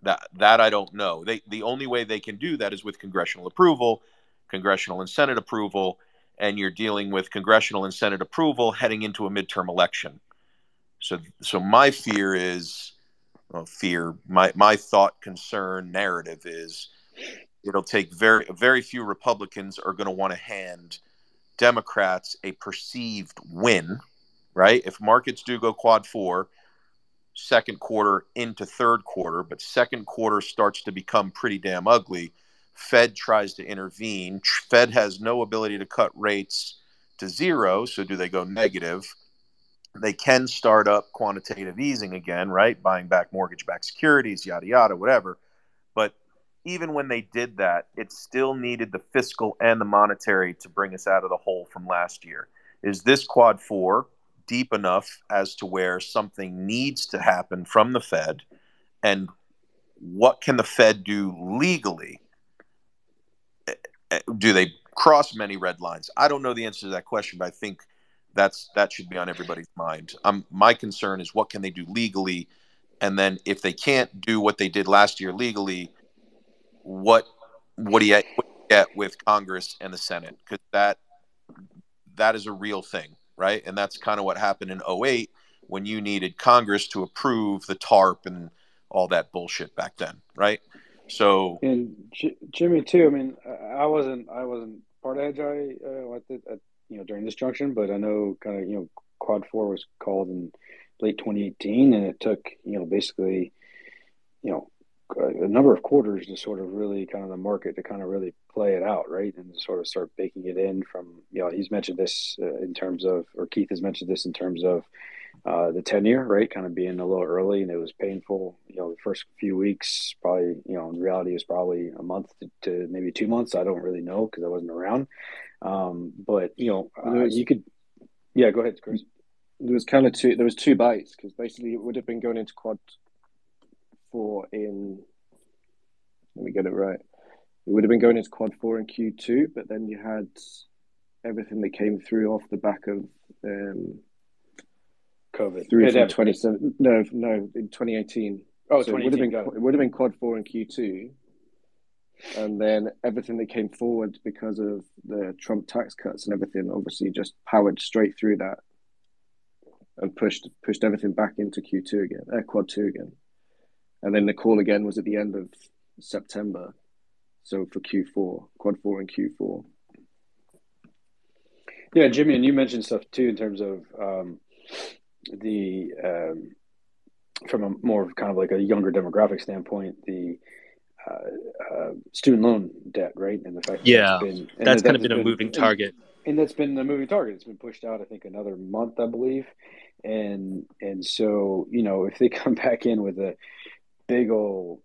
That, that I don't know. They, the only way they can do that is with congressional approval, congressional and Senate approval, and you're dealing with congressional and Senate approval heading into a midterm election. So, so my fear is, well, fear, my, my thought, concern, narrative is it'll take very, very few Republicans are going to want to hand Democrats a perceived win, right? If markets do go quad four, second quarter into third quarter, but second quarter starts to become pretty damn ugly. Fed tries to intervene. Fed has no ability to cut rates to zero. So do they go negative? They can start up quantitative easing again, right? Buying back mortgage-backed securities, yada, yada, whatever. But even when they did that, it still needed the fiscal and the monetary to bring us out of the hole from last year. Is this quad four deep enough as to where something needs to happen from the Fed? And what can the Fed do legally? Do they cross many red lines? I don't know the answer to that question, but I think that's that should be on everybody's mind. Um, my concern is what can they do legally? And then if they can't do what they did last year legally, what what do you get with Congress and the Senate? Because that, that is a real thing, right? And that's kind of what happened in oh eight when you needed Congress to approve the TARP and all that bullshit back then, right? So and J- Jimmy too. I mean, I wasn't, I wasn't part of Hedgeye uh, at the, at, you know, during this junction, but I know kind of, you know, Quad Four was called in late twenty eighteen, and it took, you know, basically, you know, a number of quarters to sort of really kind of the market to kind of really play it out, right, and to sort of start baking it in from, you know, he's mentioned this uh, in terms of, or Keith has mentioned this in terms of uh, the ten-year, right, kind of being a little early, and it was painful, you know, the first few weeks, probably, you know, in reality it was probably a month to, to maybe two months. I don't really know because I wasn't around. Um, but, you know, uh, was, you could, yeah, go ahead, Chris. There was kind of two, there was two bites because basically it would have been going into quad four in, let me get it right. It would have been going into quad four in Q two, but then you had everything that came through off the back of um, COVID. Through yeah, twenty-seven, no, no, in twenty eighteen. Oh, so twenty eighteen, it would have been, it would have been quad four in Q two. And then everything that came forward because of the Trump tax cuts and everything obviously just powered straight through that and pushed pushed everything back into Q two again, uh, quad two again. And then the call again was at the end of September. So for Q four, quad four and Q four. Yeah, Jimmy, and you mentioned stuff too in terms of um, the, um, from a more kind of like a younger demographic standpoint, the Uh, uh, student loan debt, right? And the fact that yeah, it's been, that's kind of been a moving target. And, and that's been the moving target. It's been pushed out, I think, another month, I believe. And and so, you know, if they come back in with a big old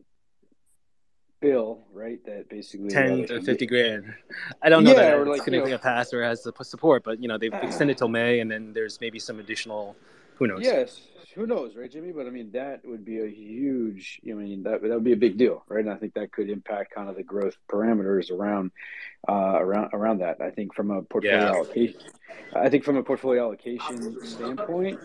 bill, right, that basically ten to fifty grand. I don't know yeah, that it's going to pass or has the support, but you know, they've extended till May, and then there's maybe some additional. Who knows? Yes. Who knows, right, Jimmy? But I mean, that would be a huge, I mean, that, that would be a big deal, right? And I think that could impact kind of the growth parameters around, uh, around, around that. I think from a portfolio yeah. allocation, I think from a portfolio allocation standpoint,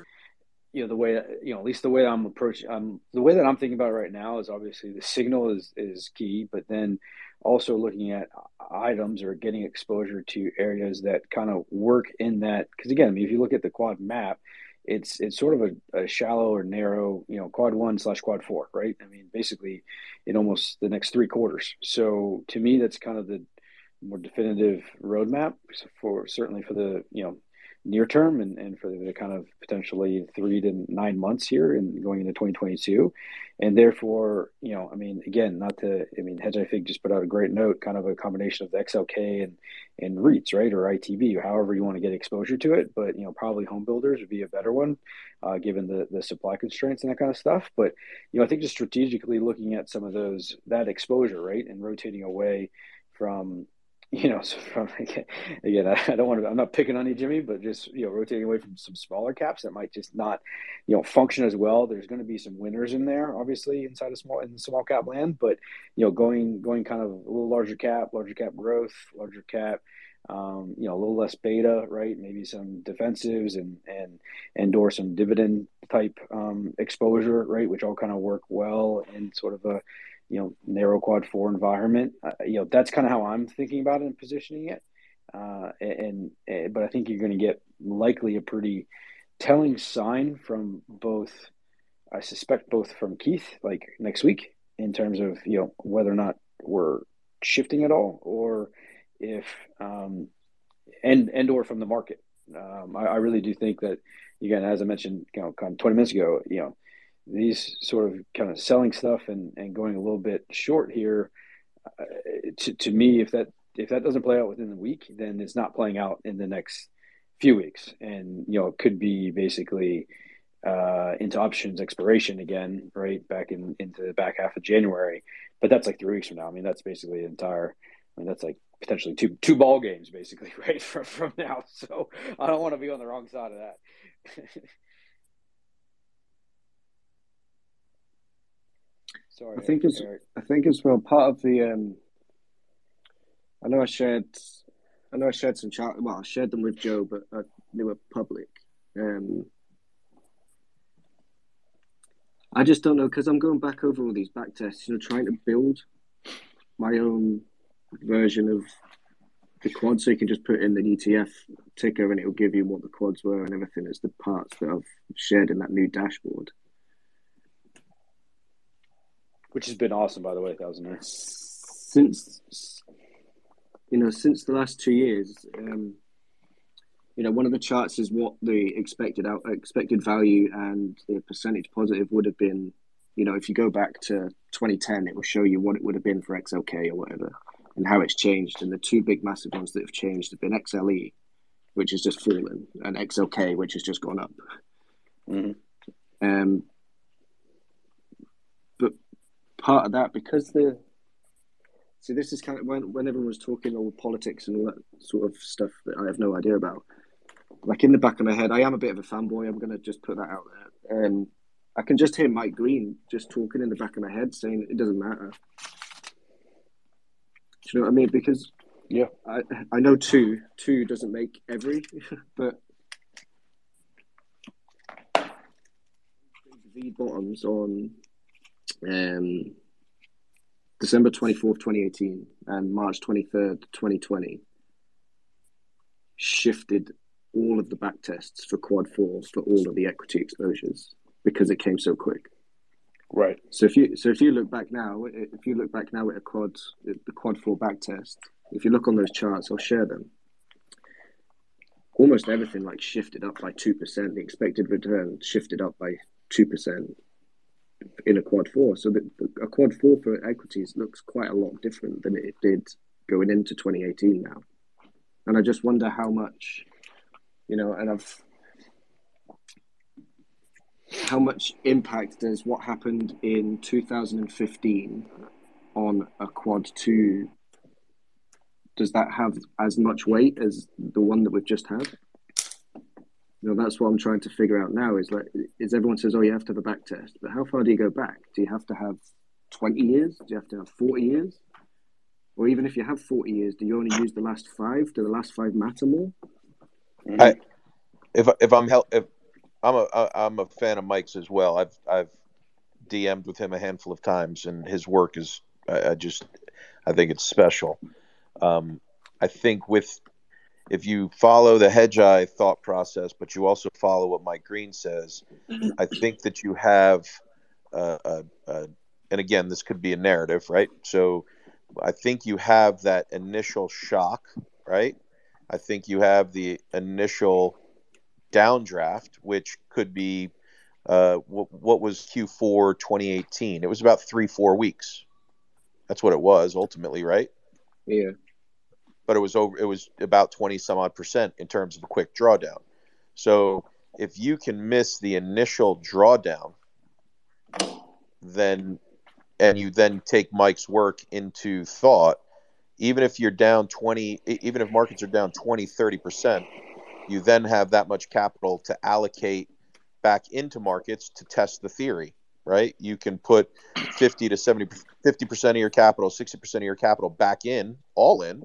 you know, the way that, you know, at least the way I'm approaching, um, the way that I'm thinking about it right now is obviously the signal is, is key, but then also looking at items or getting exposure to areas that kind of work in that. Because again, I mean, if you look at the quad map, it's it's sort of a, a shallow or narrow, you know, quad one slash quad four, right? I mean, basically in almost the next three quarters. So to me, that's kind of the more definitive roadmap for certainly for the, you know, near term and, and for the kind of potentially three to nine months here and going into twenty twenty-two. And therefore, you know, I mean, again, not to, I mean, Hedgeye, I think, just put out a great note, kind of a combination of the X L K and, and REITs, right? Or I T B, however you want to get exposure to it. But, you know, probably home builders would be a better one, uh, given the, the supply constraints and that kind of stuff. But, you know, I think just strategically looking at some of those, that exposure, right? And rotating away from, you know, so from, again, I don't want to, I'm not picking on you, Jimmy, but just, you know, rotating away from some smaller caps that might just not, you know, function as well. There's going to be some winners in there, obviously, inside a small, in small cap land, but, you know, going, going kind of a little larger cap, larger cap growth, larger cap, um, you know, a little less beta, right? Maybe some defensives and, and, and or some dividend type um, exposure, right? Which all kind of work well in sort of a, you know, narrow quad four environment. Uh, you know, that's kind of how I'm thinking about it and positioning it. Uh, and, and but I think you're going to get likely a pretty telling sign from both, I suspect both from Keith, like next week, in terms of, you know, whether or not we're shifting at all, or if, um, and, and or from the market. Um, I, I really do think that, again, as I mentioned, you know, kind of twenty minutes ago, you know, these sort of kind of selling stuff and, and going a little bit short here, uh, to, to me, if that if that doesn't play out within the week, then it's not playing out in the next few weeks. And, you know, it could be basically uh, into options expiration again, right, back in into the back half of January. But that's like three weeks from now. I mean, that's basically the entire – I mean, that's like potentially two two ball games basically, right, from, from now. So I don't want to be on the wrong side of that. Sorry, I think it's. I think as well part of the. Um, I know I shared, I know I shared some chart. Well, I shared them with Joe, but I, they were public. Um, I just don't know, because I'm going back over all these back tests. You know, trying to build my own version of the quad, so you can just put in the E T F ticker and it'll give you what the quads were and everything. It's the parts that I've shared in that new dashboard. Which has been awesome, by the way, Thousandaire. Since, you know, since the last two years, um, you know, one of the charts is what the expected out, expected value and the percentage positive would have been. You know, if you go back to twenty ten, it will show you what it would have been for X L K or whatever, and how it's changed. And the two big massive ones that have changed have been X L E, which has just fallen, and X L K, which has just gone up. Mm-hmm. Um. Part of that, because the see, this is kind of when, when everyone was talking all politics and all that sort of stuff that I have no idea about. Like in the back of my head, I am a bit of a fanboy. I'm gonna just put that out there. Um, I can just hear Mike Green just talking in the back of my head, saying it doesn't matter. Do you know what I mean? Because yeah, I I know two two doesn't make every, but the bottoms on. Um, December twenty-fourth, twenty eighteen and March twenty-third, twenty twenty shifted all of the back tests for quad fours for all of the equity exposures because it came so quick. Right. So if you so if you look back now, if you look back now at a quad the quad four back test, if you look on those charts, I'll share them. Almost everything like shifted up by two percent. The expected return shifted up by two percent. In a quad four, so the, a quad four for equities looks quite a lot different than it did going into twenty eighteen now, and I just wonder how much, you know, and I've how much impact does what happened in two thousand fifteen on a quad two? Does that have as much weight as the one that we've just had? You know, that's what I'm trying to figure out now is like, is everyone says, oh, you have to have a back test, but how far do you go back? Do you have to have twenty years? Do you have to have forty years? Or even if you have forty years, do you only use the last five? Do the last five matter more? I, if if I'm help, if I'm a I'm a fan of Mike's as well. I've I've D M'd with him a handful of times, and his work is I, I just I think it's special. Um, I think with if you follow the Hedgeye thought process, but you also follow what Mike Green says, I think that you have uh, a, a and again this could be a narrative, right? So I think you have that initial shock, right? I think you have the initial downdraft, which could be uh, w- what was Q four twenty eighteen? It was about three, four weeks. That's what it was ultimately, right? Yeah. But it was over. It was about twenty some odd percent in terms of a quick drawdown. So if you can miss the initial drawdown, then and you then take Mike's work into thought, even if you're down twenty, even if markets are down twenty, thirty percent, you then have that much capital to allocate back into markets to test the theory, right? You can put fifty to seventy, fifty percent of your capital, sixty percent of your capital back in, all in,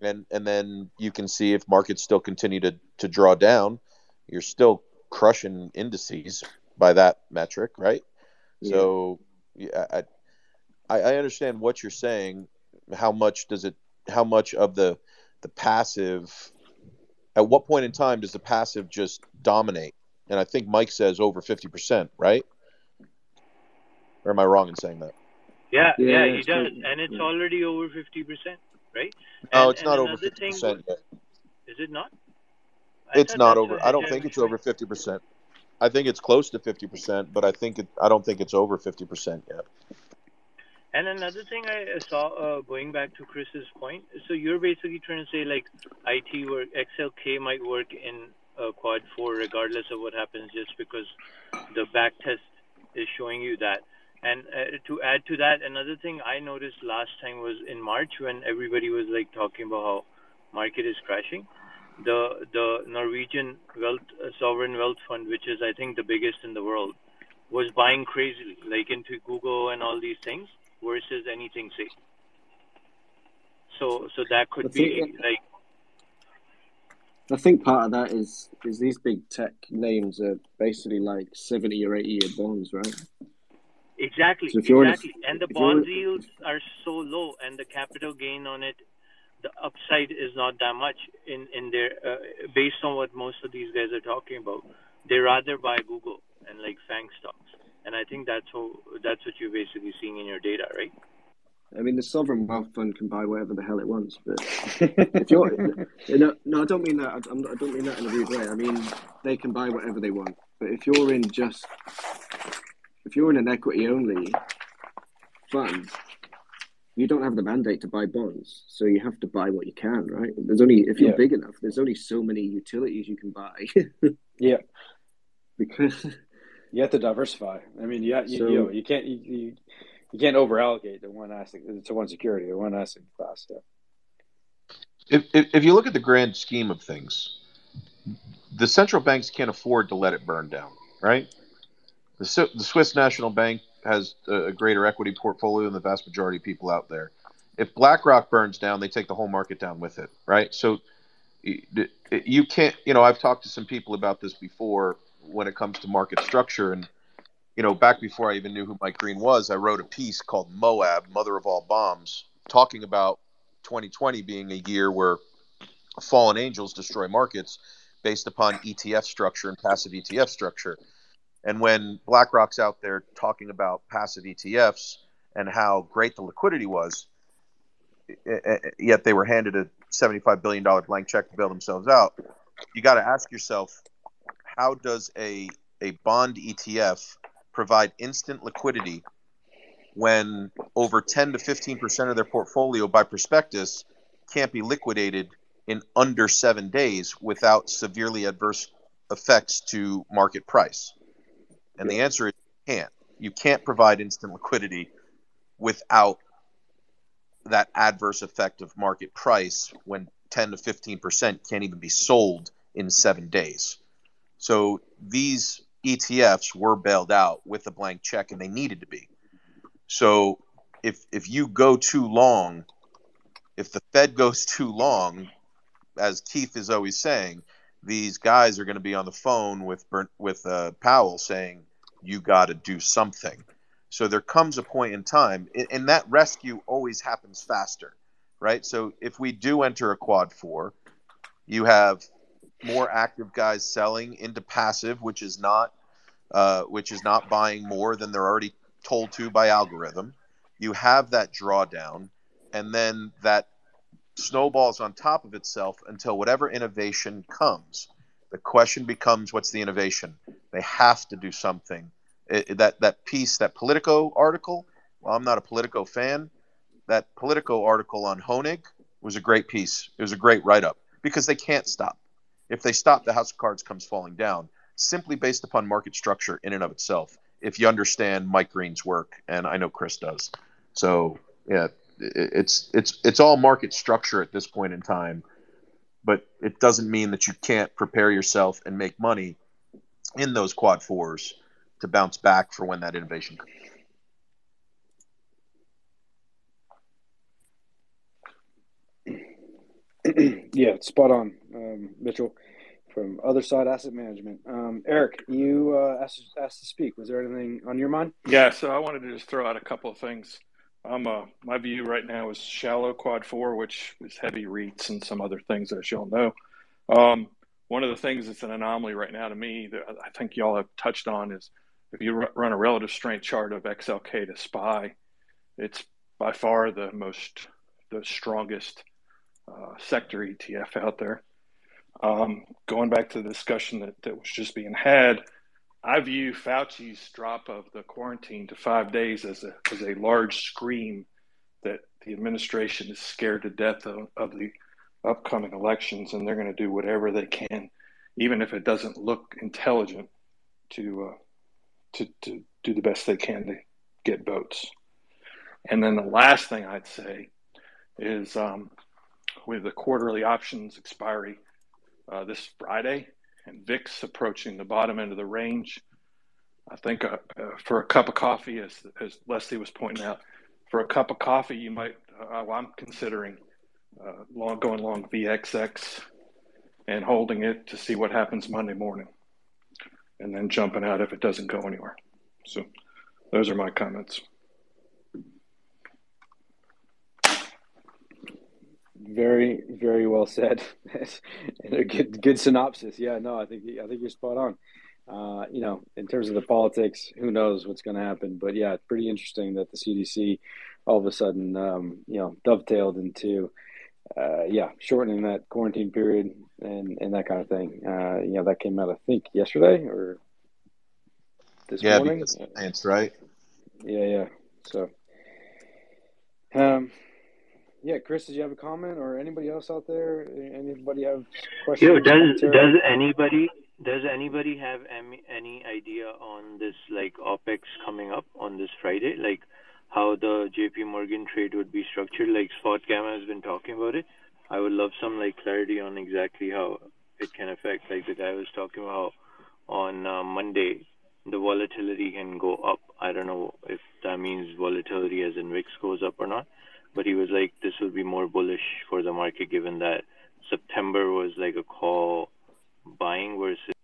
and and then you can see if markets still continue to, to draw down. You're still crushing indices by that metric, right? Yeah. So yeah, I, I understand what you're saying. How much does it, how much of the, the passive, at what point in time does the passive just dominate? And I think Mike says over fifty percent, right? Or am I wrong in saying that? Yeah, yeah, yeah he does. True. And it's yeah. already over fifty percent, right? And, no, it's not over fifty percent thing, yet. Is it not? I it's not over. I don't think it's over fifty percent. I think it's close to fifty percent, but I think it, I don't think it's over fifty percent yet. And another thing I saw, uh, going back to Chris's point, so you're basically trying to say like I T work, X L K might work in uh, quad four regardless of what happens just because the back test is showing you that. And uh, to add to that, another thing I noticed last time was in March when everybody was like talking about how market is crashing. The, the Norwegian wealth, uh, sovereign wealth fund, which is I think the biggest in the world, was buying crazily, like into Google and all these things. Versus anything safe. So, so that could I be think, like. I think part of that is is these big tech names are basasically like seventy or eighty year bonds, right? Exactly, so exactly. A, and the bond yields are so low, and the capital gain on it, the upside is not that much in in their uh, based on what most of these guys are talking about. They rather buy Google and like FANG stocks. And I think that's what, that's what you're basically seeing in your data, right? I mean, the sovereign wealth fund can buy whatever the hell it wants, but if you're, you know, no, I don't mean that. I'm not, I don't mean that in a rude way. I mean they can buy whatever they want. But if you're in just, if you're in an equity only fund, you don't have the mandate to buy bonds, so you have to buy what you can, right? There's only if you're yeah. big enough. There's only so many utilities you can buy. yeah, because. You have to diversify. I mean, you have, you, so, you, know, you can't you, you, you can't overallocate to one asset to one security or one asset class. Yeah. If, if if you look at the grand scheme of things, the central banks can't afford to let it burn down, right? The the Swiss National Bank has a greater equity portfolio than the vast majority of people out there. If BlackRock burns down, they take the whole market down with it, right? So you can't. You know, I've talked to some people about this before. When it comes to market structure, and you know, back before I even knew who Mike Green was, I wrote a piece called Moab, Mother of All Bombs, talking about twenty twenty being a year where fallen angels destroy markets based upon E T F structure and passive E T F structure. And when BlackRock's out there talking about passive E T Fs and how great the liquidity was, yet they were handed a seventy-five billion dollars blank check to bail themselves out, you got to ask yourself, how does a, a bond E T F provide instant liquidity when over ten to fifteen percent of their portfolio by prospectus can't be liquidated in under seven days without severely adverse effects to market price? And the answer is you can't. You can't provide instant liquidity without that adverse effect of market price when ten to fifteen percent can't even be sold in seven days. So these E T Fs were bailed out with a blank check, and they needed to be. So if if you go too long, if the Fed goes too long, as Keith is always saying, these guys are going to be on the phone with Bern, with uh, Powell saying, you got to do something. So there comes a point in time, and, and that rescue always happens faster, right? So if we do enter a quad four, you have more active guys selling into passive, which is not uh, which is not buying more than they're already told to by algorithm. You have that drawdown, and then that snowballs on top of itself until whatever innovation comes. The question becomes, what's the innovation? They have to do something. It, that that piece, that Politico article, well, I'm not a Politico fan. That Politico article on Honig was a great piece. It was a great write-up because they can't stop. If they stop, the house of cards comes falling down, simply based upon market structure in and of itself, if you understand Mike Green's work, and I know Chris does. So, yeah. It's it's it's all market structure at this point in time, but it doesn't mean that you can't prepare yourself and make money in those quad fours to bounce back for when that innovation comes. Yeah, spot on, um, Mitchell, from Other Side Asset Management. Um, Eric, you uh, asked asked to speak. Was there anything on your mind? Yeah, so I wanted to just throw out a couple of things. I'm uh, my view right now is shallow quad four, which is heavy REITs and some other things, as y'all know. Um, one of the things that's an anomaly right now to me that I think y'all have touched on is if you r- run a relative strength chart of X L K to S P Y, it's by far the most, the strongest uh, sector E T F out there. Um, going back to the discussion that, that was just being had, I view Fauci's drop of the quarantine to five days as a as a large scream that the administration is scared to death of, of the upcoming elections, and they're going to do whatever they can, even if it doesn't look intelligent, to uh, to to do the best they can to get votes. And then the last thing I'd say is um, with the quarterly options expiry uh, this Friday, and V I X approaching the bottom end of the range. I think uh, uh, for a cup of coffee, as as Leslie was pointing out, for a cup of coffee, you might, uh, well, I'm considering uh, long going long V X X and holding it to see what happens Monday morning and then jumping out if it doesn't go anywhere. So those are my comments. Very, very well said, and a good, good synopsis. Yeah, no, I think I think you're spot on. Uh, you know, in terms of the politics, who knows what's going to happen? But yeah, it's pretty interesting that the C D C all of a sudden, um, you know, dovetailed into, uh, yeah, shortening that quarantine period and, and that kind of thing. Uh, you know, that came out I think yesterday or this yeah, morning. Yeah, that's right. Yeah, yeah. So, um. Yeah, Chris, did you have a comment, or anybody else out there? Anybody have questions? Yo, does does anybody does anybody have any, any idea on this like OPEX coming up on this Friday, like how the J P Morgan trade would be structured? Like SpotGamma has been talking about it. I would love some like clarity on exactly how it can affect. Like the guy was talking about how on uh, Monday the volatility can go up. I don't know if that means volatility as in V I X goes up or not. But he was like, this will be more bullish for the market given that September was like a call buying versus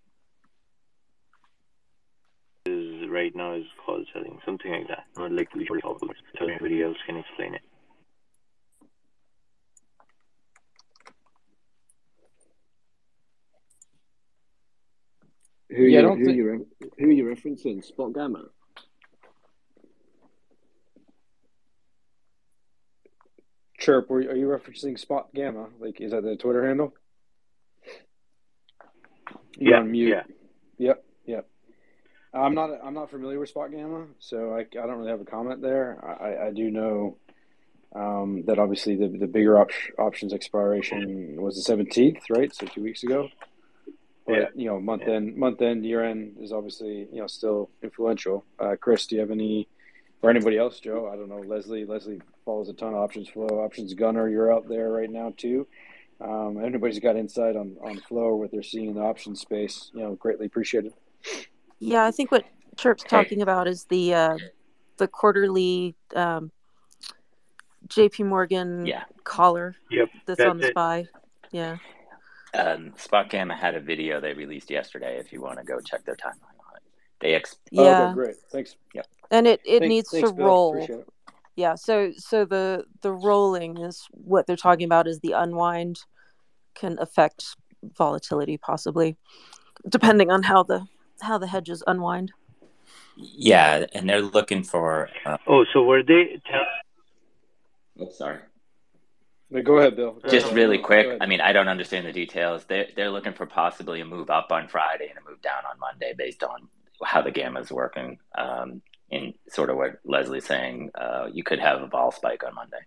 right now is call selling, something like that. Not likely for all, but everybody else can explain it. Who, yeah, you, who, think... are, you re- who are you referencing? SpotGamma? Chirp, are you referencing SpotGamma? Like, is that the Twitter handle? You're yeah, on mute. Yeah. Yep, yep. I'm not. I'm not familiar with SpotGamma, so I, I don't really have a comment there. I, I do know um, that obviously the the bigger op- options expiration was the seventeenth, right? So two weeks ago. But yeah. you know, month yeah. end, month end, year end is obviously you know still influential. Uh, Chris, do you have any? Or anybody else, Joe? I don't know. Leslie, Leslie follows a ton of options flow. Options Gunner, you're out there right now too. Um, everybody's got insight on on flow, what they're seeing in the options space. You know, greatly appreciated. Yeah, I think what Chirp's talking about is the uh, the quarterly um, J P Morgan yeah. collar. Yep, that's, that's on the it. S P Y. Yeah. Um, SpotGamma had a video they released yesterday. If you want to go check their timeline on it, they ex- yeah, oh, great, thanks. Yep, and it, it thanks, needs thanks, to Bill. roll. Yeah, so so the the rolling is what they're talking about. Is the unwind can affect volatility possibly, depending on how the how the hedges unwind. Yeah, and they're looking for. Uh, oh, so were they? T- oh, sorry. Go ahead, Bill. Just really quick. I mean, I don't understand the details. They're, they're looking for possibly a move up on Friday and a move down on Monday based on how the gamma is working. Um, in sort of what Leslie's saying, uh, you could have a ball spike on Monday.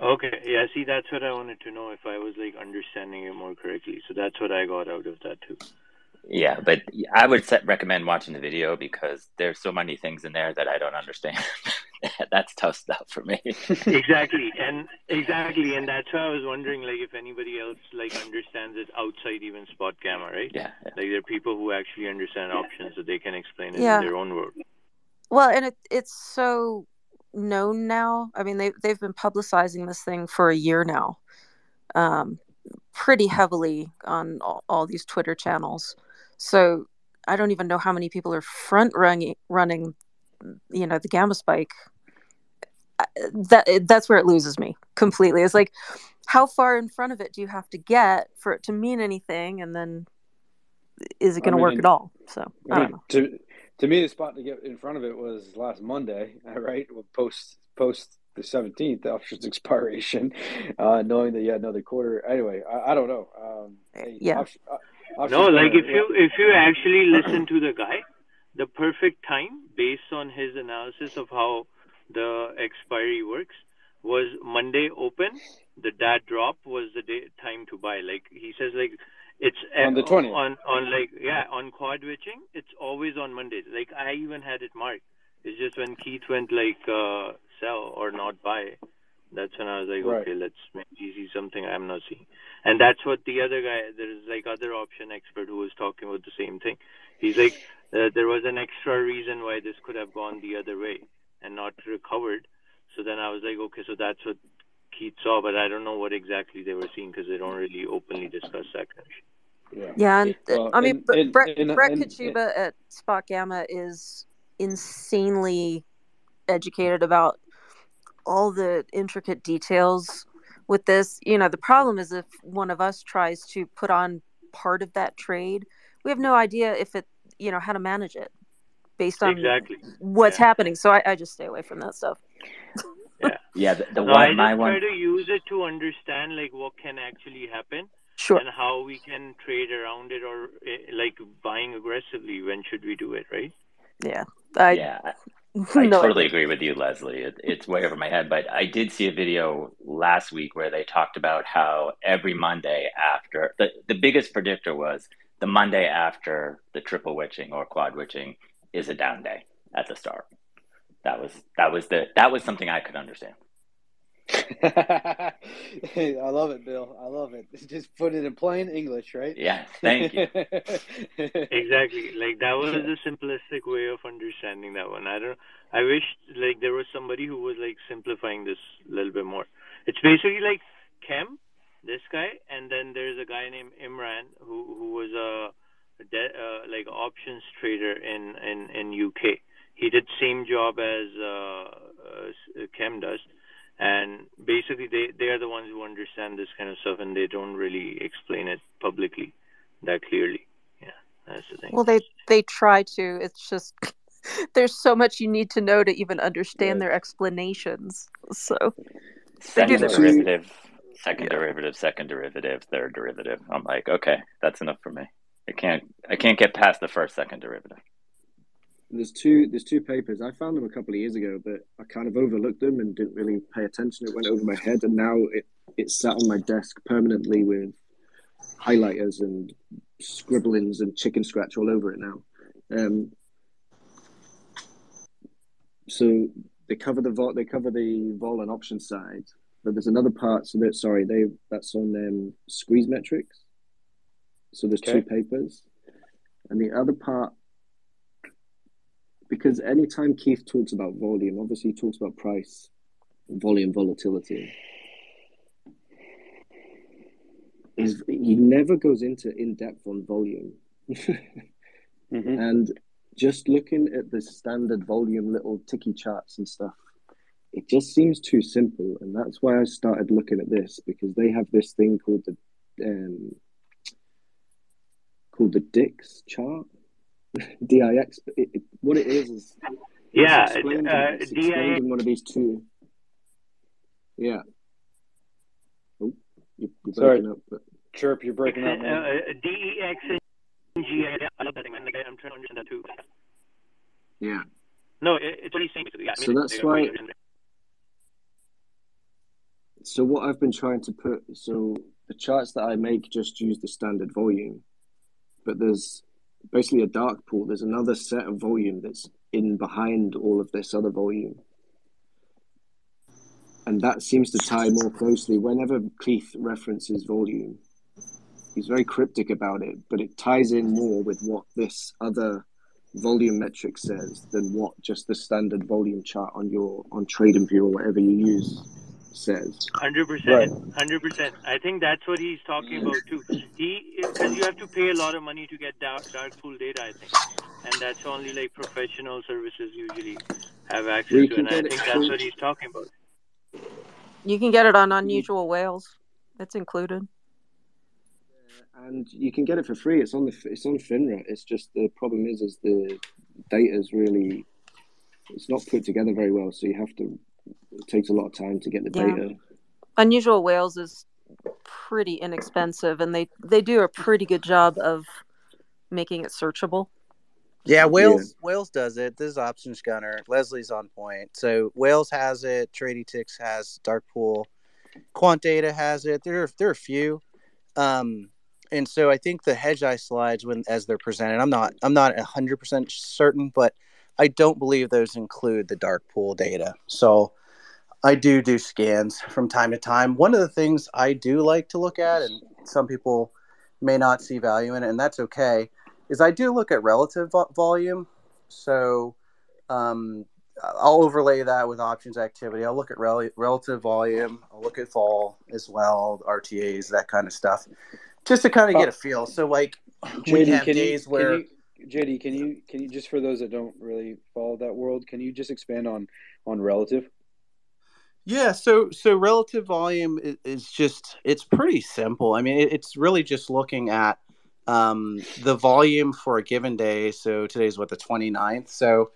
Okay. Yeah, see, that's what I wanted to know if I was like understanding it more correctly. So that's what I got out of that too. Yeah, but I would set, recommend watching the video because there's so many things in there that I don't understand. That's tough stuff for me. exactly, and exactly, and that's why I was wondering, like, if anybody else like understands it outside even SpotGamma, right? Yeah, yeah. Like there are people who actually understand yeah. options, so they can explain it yeah. in their own words. Well, and it it's so known now. I mean, they they've been publicizing this thing for a year now, um, pretty heavily on all, all these Twitter channels. So I don't even know how many people are front running, running, you know, the gamma spike. That that's where it loses me completely. It's like, how far in front of it do you have to get for it to mean anything? And then is it going to work at all? So I, I mean, don't know. To to me, the spot to get in front of it was last Monday, right? Well, post post the seventeenth options expiration, uh, knowing that you had another quarter. Anyway, I, I don't know. Um, hey, yeah. Option, uh, No, like if you if you actually listen to the guy, the perfect time based on his analysis of how the expiry works was Monday open. The that drop was the day time to buy. Like he says, like it's on the twentieth. On on like yeah on quad witching, it's always on Mondays. Like I even had it marked. It's just when Keith went like uh, sell or not buy. That's when I was like, right. Okay, let's maybe see something I'm not seeing. And that's what the other guy, there's like other option expert who was talking about the same thing. He's like, uh, there was an extra reason why this could have gone the other way and not recovered. So then I was like, okay, so that's what Keith saw, but I don't know what exactly they were seeing because they don't really openly discuss that kind of shit. Yeah, yeah and, well, I mean, and, Brett, and, Brett and, Kachuba and, at SpotGamma is insanely educated about all the intricate details with this. You know, the problem is if one of us tries to put on part of that trade, we have no idea if it, you know, how to manage it based on exactly. what's yeah. happening. So I, I just stay away from that stuff. Yeah. yeah. The, the no, one, I my one. try to use it to understand like what can actually happen sure. and how we can trade around it or like buying aggressively. When should we do it? Right. Yeah. I, yeah. I no. totally agree with you, Leslie. It, it's way over my head, but I did see a video last week where they talked about how every Monday after the, the biggest predictor was the Monday after the triple witching or quad witching is a down day at the start. That was that was the that was something I could understand. Hey, I love it, Bill. I love it. Just put it in plain English, right? Yeah, thank you. Exactly. Like that was the simplistic way of understanding that one. I don't. I wish like there was somebody who was like simplifying this a little bit more. It's basically like Kem, this guy, and then there's a guy named Imran who who was a de- uh, like options trader in in in U K. He did same job as uh, uh, Kem does. And basically, they, they are the ones who understand this kind of stuff, and they don't really explain it publicly that clearly. Yeah, that's the thing. Well, they, they try to. It's just there's so much you need to know to even understand yeah. their explanations. So second derivative, second yeah. derivative, second derivative, third derivative. I'm like, okay, that's enough for me. I can't I can't get past the first second derivative. There's two there's two papers. I found them a couple of years ago, but I kind of overlooked them and didn't really pay attention. It went over my head, and now it, it sat on my desk permanently with highlighters and scribblings and chicken scratch all over it now. Um, so they cover the vol, they cover the vol and option side, but there's another part. So that sorry, they that's on um, squeeze metrics. So there's okay. two papers, and the other part. Because anytime Keith talks about volume, obviously he talks about price, volume, volatility. is he never goes into in depth on volume. Mm-hmm. And just looking at the standard volume little ticky charts and stuff, it just seems too simple. And that's why I started looking at this, because they have this thing called the um, called the D I X chart. D I X. It, it, what it is is yeah, it's explained, uh, it's explained in one of these two. Yeah. Oh, you're, you're Sorry. breaking up. But... Chirp, you're breaking up. Uh, uh, D E X. I love that thing. I'm trying to understand that too. Yeah. No, it, it's what he's saying. Yeah, I mean, so that's why. So what I've been trying to put, so the charts that I make just use the standard volume, but there's basically a dark pool. There's another set of volume that's in behind all of this other volume. And that seems to tie more closely. Whenever Keith references volume, he's very cryptic about it, but it ties in more with what this other volume metric says than what just the standard volume chart on your on TradingView or whatever you use says. one hundred percent. one hundred percent. I think that's what he's talking about too. He, because you have to pay a lot of money to get dark, dark pool data, I think. And that's only like professional services usually have access to. And I think that's what he's talking about. You can get it on Unusual Whales. That's included. And you can get it for free. It's on the it's on FINRA. It's just the problem is is the data is really it's not put together very well. So you have to it takes a lot of time to get the yeah. data. Unusual Whales is pretty inexpensive, and they, they do a pretty good job of making it searchable. Yeah, Whales yeah. Whales does it. This is Options Gunner. Leslie's on point. So Whales has it. TradingView has dark pool. Quant Data has it. There are, there are a few. Um, And so I think the Hedgeye slides, when as they're presented, I'm not I'm not one hundred percent certain, but I don't believe those include the dark pool data. So I do do scans from time to time. One of the things I do like to look at, and some people may not see value in it, and that's okay, is I do look at relative vo- volume. So um, I'll overlay that with options activity. I'll look at rel- relative volume. I'll look at vol as well, R T As, that kind of stuff. Just to kind of get a feel. So, like, we have days you, where can you, J D, can you can you just for those that don't really follow that world, can you just expand on on relative? Yeah. So, so relative volume is, is just it's pretty simple. I mean, it, it's really just looking at um, the volume for a given day. So today's what the twenty-ninth. So,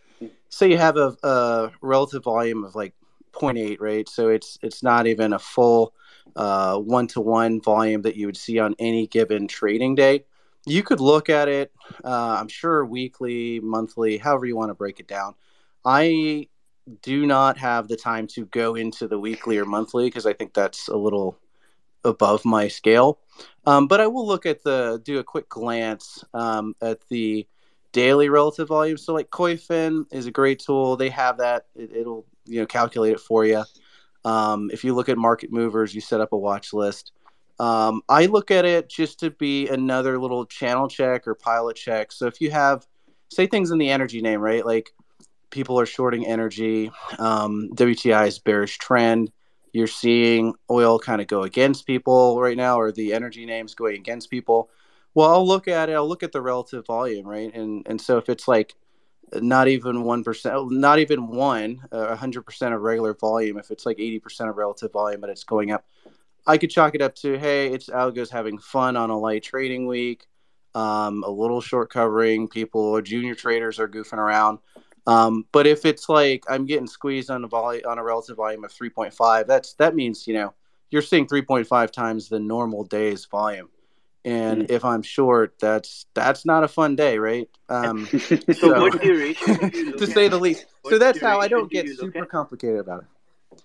so you have a, a relative volume of like zero point eight, right? So it's it's not even a full uh one-to-one volume that you would see on any given trading day. You could look at it uh I'm sure weekly, monthly, however you want to break it down. I do not have the time to go into the weekly or monthly because I think that's a little above my scale, um but I will look at the do a quick glance um at the daily relative volume. So like Coifin is a great tool. They have that. It, it'll you know calculate it for you. Um, if you look at market movers, you set up a watch list. Um, I look at it just to be another little channel check or pilot check. So if you have, say, things in the energy name, right? Like people are shorting energy, um, W T I's bearish trend. You're seeing oil kind of go against people right now, or the energy names going against people. Well, I'll look at it. I'll look at the relative volume, right? And and so if it's like not even one percent, not even one, uh, one hundred percent of regular volume. If it's like eighty percent of relative volume, but it's going up, I could chalk it up to, hey, it's algos having fun on a light trading week, um, a little short covering, people, junior traders are goofing around. Um, but if it's like I'm getting squeezed on a volume, on a relative volume of three point five, that's that means, you know, you're seeing three point five times the normal day's volume. And if I'm short, that's that's not a fun day, right? Um, so, so what duration do you look to at? Say the least. What so that's how I don't do get super at? Complicated about it.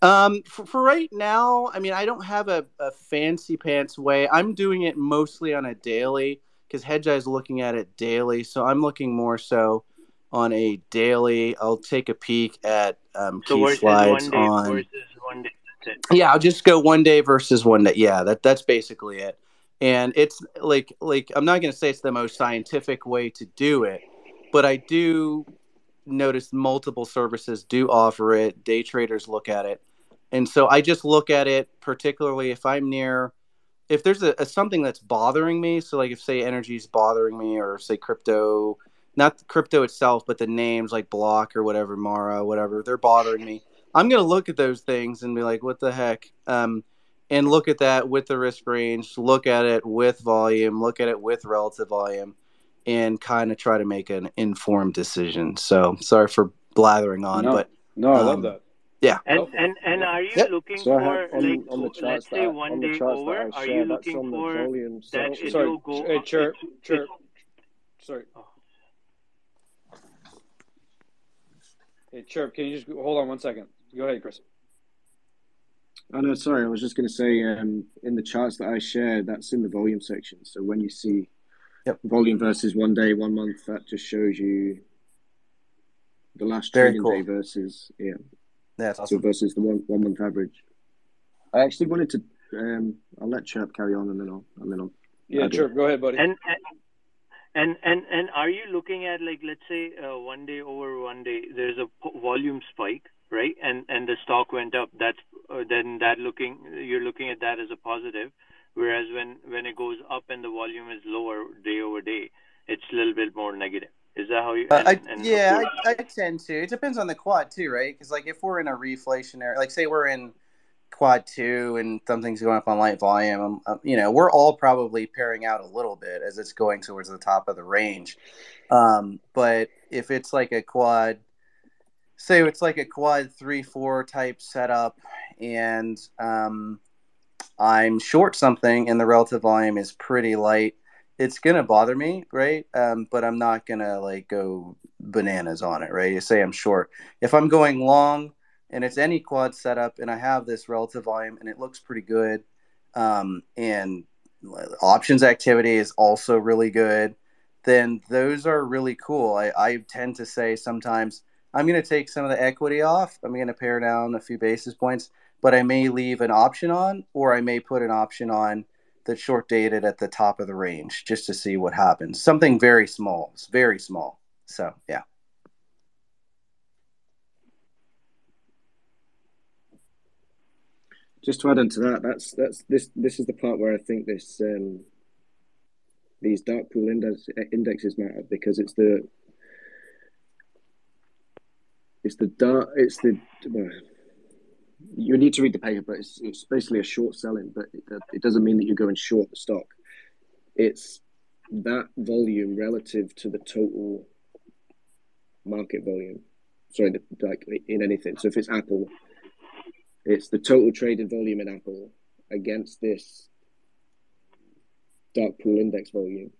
Um, for, for right now, I mean, I don't have a, a fancy pants way. I'm doing it mostly on a daily because Hedgeye is looking at it daily. So I'm looking more so on a daily. I'll take a peek at um, so key slides one day on. Versus one day. Yeah, I'll just go one day versus one day. Yeah, that that's basically it. And it's like like I'm not going to say it's the most scientific way to do it, but I do notice multiple services do offer it. Day traders look at it. And so I just look at it, particularly if I'm near if there's a, a something that's bothering me, so like if say energy is bothering me, or say crypto, not crypto itself, but the names like Block or whatever, Mara, whatever, they're bothering me, I'm going to look at those things and be like, what the heck? Um, and look at that with the risk range, look at it with volume, look at it with relative volume, and kind of try to make an informed decision. So sorry for blathering on, no, but no, I um, love that. Yeah. And and, and are you yep. looking so for, on, like, on let's say one on day over, are you looking for volume, so, that it will go hey, up? Chirp, it, chirp, it, sorry. Oh. Hey, Chirp, can you just hold on one second? Go ahead, Chris. Oh, no, sorry. I was just going to say um, in the charts that I shared, that's in the volume section. So when you see yep. volume versus one day, one month, that just shows you the last Very trading cool. day versus... yeah. That's awesome. So versus the one, one month average. I actually wanted to. Um, I'll let Chirp carry on, and then I'll. And then I'll yeah, Chirp, go ahead, buddy. And and and and are you looking at, like, let's say uh, one day over one day? There's a volume spike, right? And and the stock went up. That's uh, then that looking you're looking at that as a positive, whereas when when it goes up and the volume is lower day over day, it's a little bit more negative. Is that how you? And, uh, I, and yeah, I, I tend to. It depends on the quad too, right? Because, like, if we're in a reflationary, like, say we're in quad two and something's going up on light volume, um, you know, we're all probably pairing out a little bit as it's going towards the top of the range. Um, but if it's like a quad, say it's like a quad three, four type setup, and um, I'm short something, and the relative volume is pretty light, it's going to bother me, right? Um, but I'm not going to, like, go bananas on it, right? You say I'm short. If I'm going long and it's any quad setup and I have this relative volume and it looks pretty good, um, and options activity is also really good, then those are really cool. I, I tend to say sometimes I'm going to take some of the equity off. I'm going to pare down a few basis points, but I may leave an option on, or I may put an option on that's short dated at the top of the range, just to see what happens. Something very small. It's very small. So yeah. Just to add on to that, that's that's this this is the part where I think this um, these dark pool index, indexes matter, because it's the it's the dark it's the well, you need to read the paper, but it's, it's basically a short selling, but it, it doesn't mean that you're going short the stock. It's that volume relative to the total market volume. Sorry, the, like in anything. So if it's Apple, it's the total traded volume in Apple against this dark pool index volume,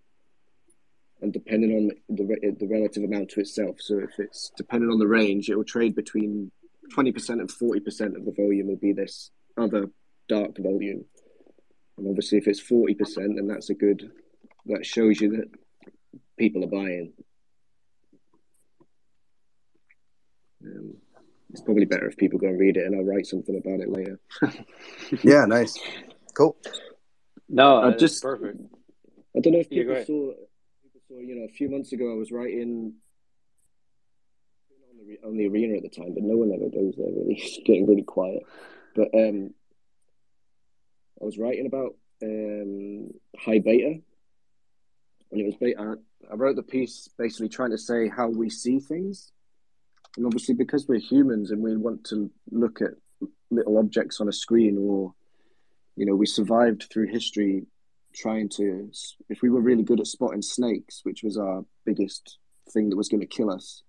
and depending on the, the relative amount to itself. So if it's depending on the range, it will trade between twenty percent and forty percent of the volume will be this other dark volume. And obviously if it's forty percent, then that's a good, that shows you that people are buying. Um, it's probably better if people go and read it, and I'll write something about it later. Yeah, nice. Cool. No, that's just, perfect. I don't know if people yeah, saw, people saw, you know, a few months ago I was writing on the arena at the time, but no one ever goes there really. It's getting really quiet. But um, I was writing about um, high beta, and it was beta. I wrote the piece basically trying to say how we see things, and obviously because we're humans and we want to look at little objects on a screen, or, you know, we survived through history trying to, if we were really good at spotting snakes, which was our biggest thing that was going to kill us,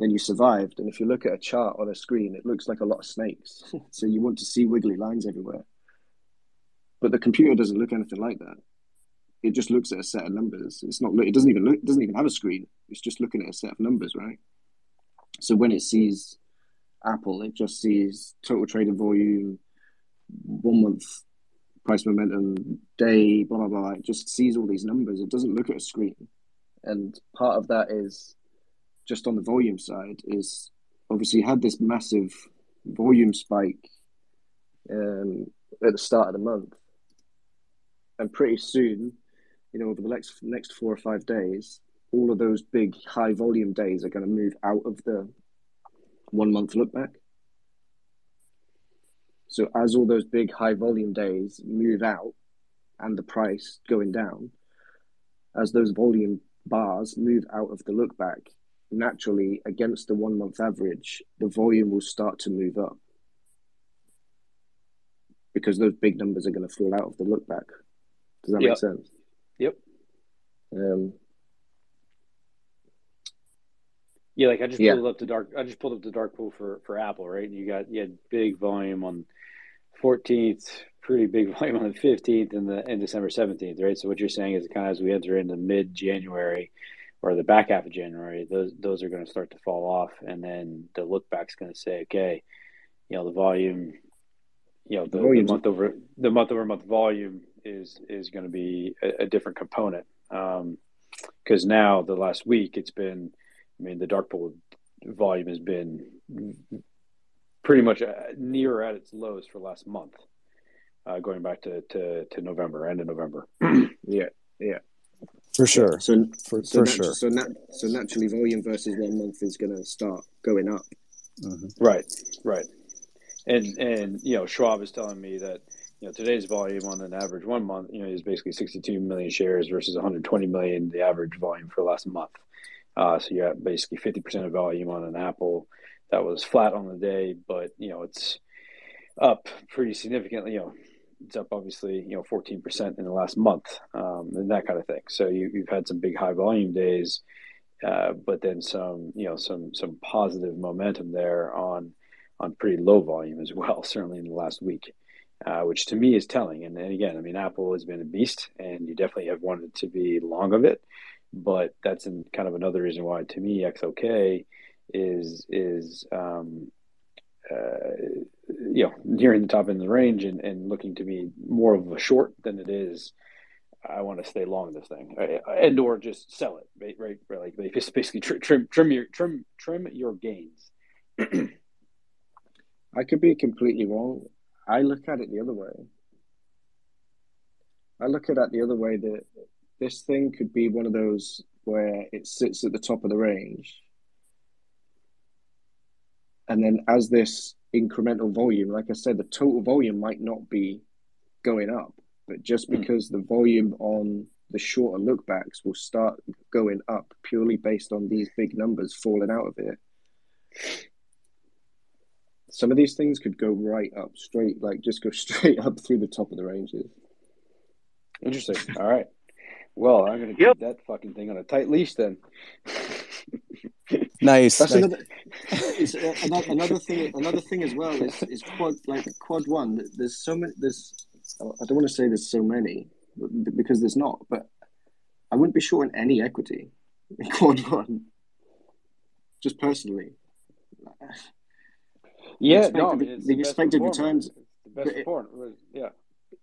then you survived. And if you look at a chart on a screen, it looks like a lot of snakes. So you want to see wiggly lines everywhere. But the computer doesn't look anything like that. It just looks at a set of numbers. It's not, it doesn't even look, it doesn't even have a screen. It's just looking at a set of numbers, right? So when it sees Apple, it just sees total trading volume, one month price momentum, day, blah, blah, blah. It just sees all these numbers. It doesn't look at a screen. And part of that is, just on the volume side, is obviously you had this massive volume spike um, at the start of the month. And pretty soon, you know, over the next, next four or five days, all of those big high volume days are going to move out of the one month look back. So as all those big high volume days move out, and the price going down, as those volume bars move out of the look back, naturally against the one month average, the volume will start to move up because those big numbers are going to fall out of the look back. Does that yep. make sense? Yep. Um, yeah, like I just yeah. pulled up the dark. I just pulled up the dark pool for, for Apple, right? And you got you had big volume on fourteenth, pretty big volume on the fifteenth, and the and December seventeenth, right? So what you're saying is, kind of as we enter into mid January, or the back half of January, those those are going to start to fall off, and then the look back's going to say, okay, you know, the volume, you know, the, the, the month over the month over month volume is is going to be a, a different component, because um, now the last week it's been. I mean, the dark pool volume has been pretty much near at its lows for last month, uh, going back to, to, to November, end of November. yeah, yeah. For sure. So, for, so, for natu- sure. So, nat- so naturally, volume versus one month is going to start going up. Mm-hmm. Right, right. And, and, you know, Schwab is telling me that, you know, today's volume on an average one month, you know, is basically sixty-two million shares versus one hundred twenty million, the average volume for last month. Uh, so you're at basically fifty percent of volume on an Apple that was flat on the day, but, you know, it's up pretty significantly. You know, it's up obviously, you know, fourteen percent in the last month, um, and that kind of thing. So you, you've had some big high volume days, uh, but then some, you know, some some positive momentum there on on pretty low volume as well, certainly in the last week, uh, which to me is telling. And, and again, I mean, Apple has been a beast, and you definitely have wanted to be long of it. But that's in kind of another reason why, to me, X O K is is um, uh, you know, nearing the top end of the range and, and looking to be more of a short than it is. I want to stay long this thing, and or just sell it, right? Right, like basically trim trim your trim trim your gains. I could be completely wrong. I look at it the other way. I look at it the other way that. This thing could be one of those where it sits at the top of the range. And then as this incremental volume, like I said, the total volume might not be going up, but just because mm. the volume on the shorter look backs will start going up purely based on these big numbers falling out of it. Some of these things could go right up straight, like just go straight up through the top of the ranges. Interesting. All right. Well, I'm going to yep. keep that fucking thing on a tight leash then. nice. That's nice. Another, it's, uh, another, another thing. Another thing as well is, is quad like quad one. There's so many. There's I don't want to say there's so many because there's not. But I wouldn't be short on any equity in quad one. Just personally. Yeah. The expected, no, I mean, the the expected returns. The best form. Yeah.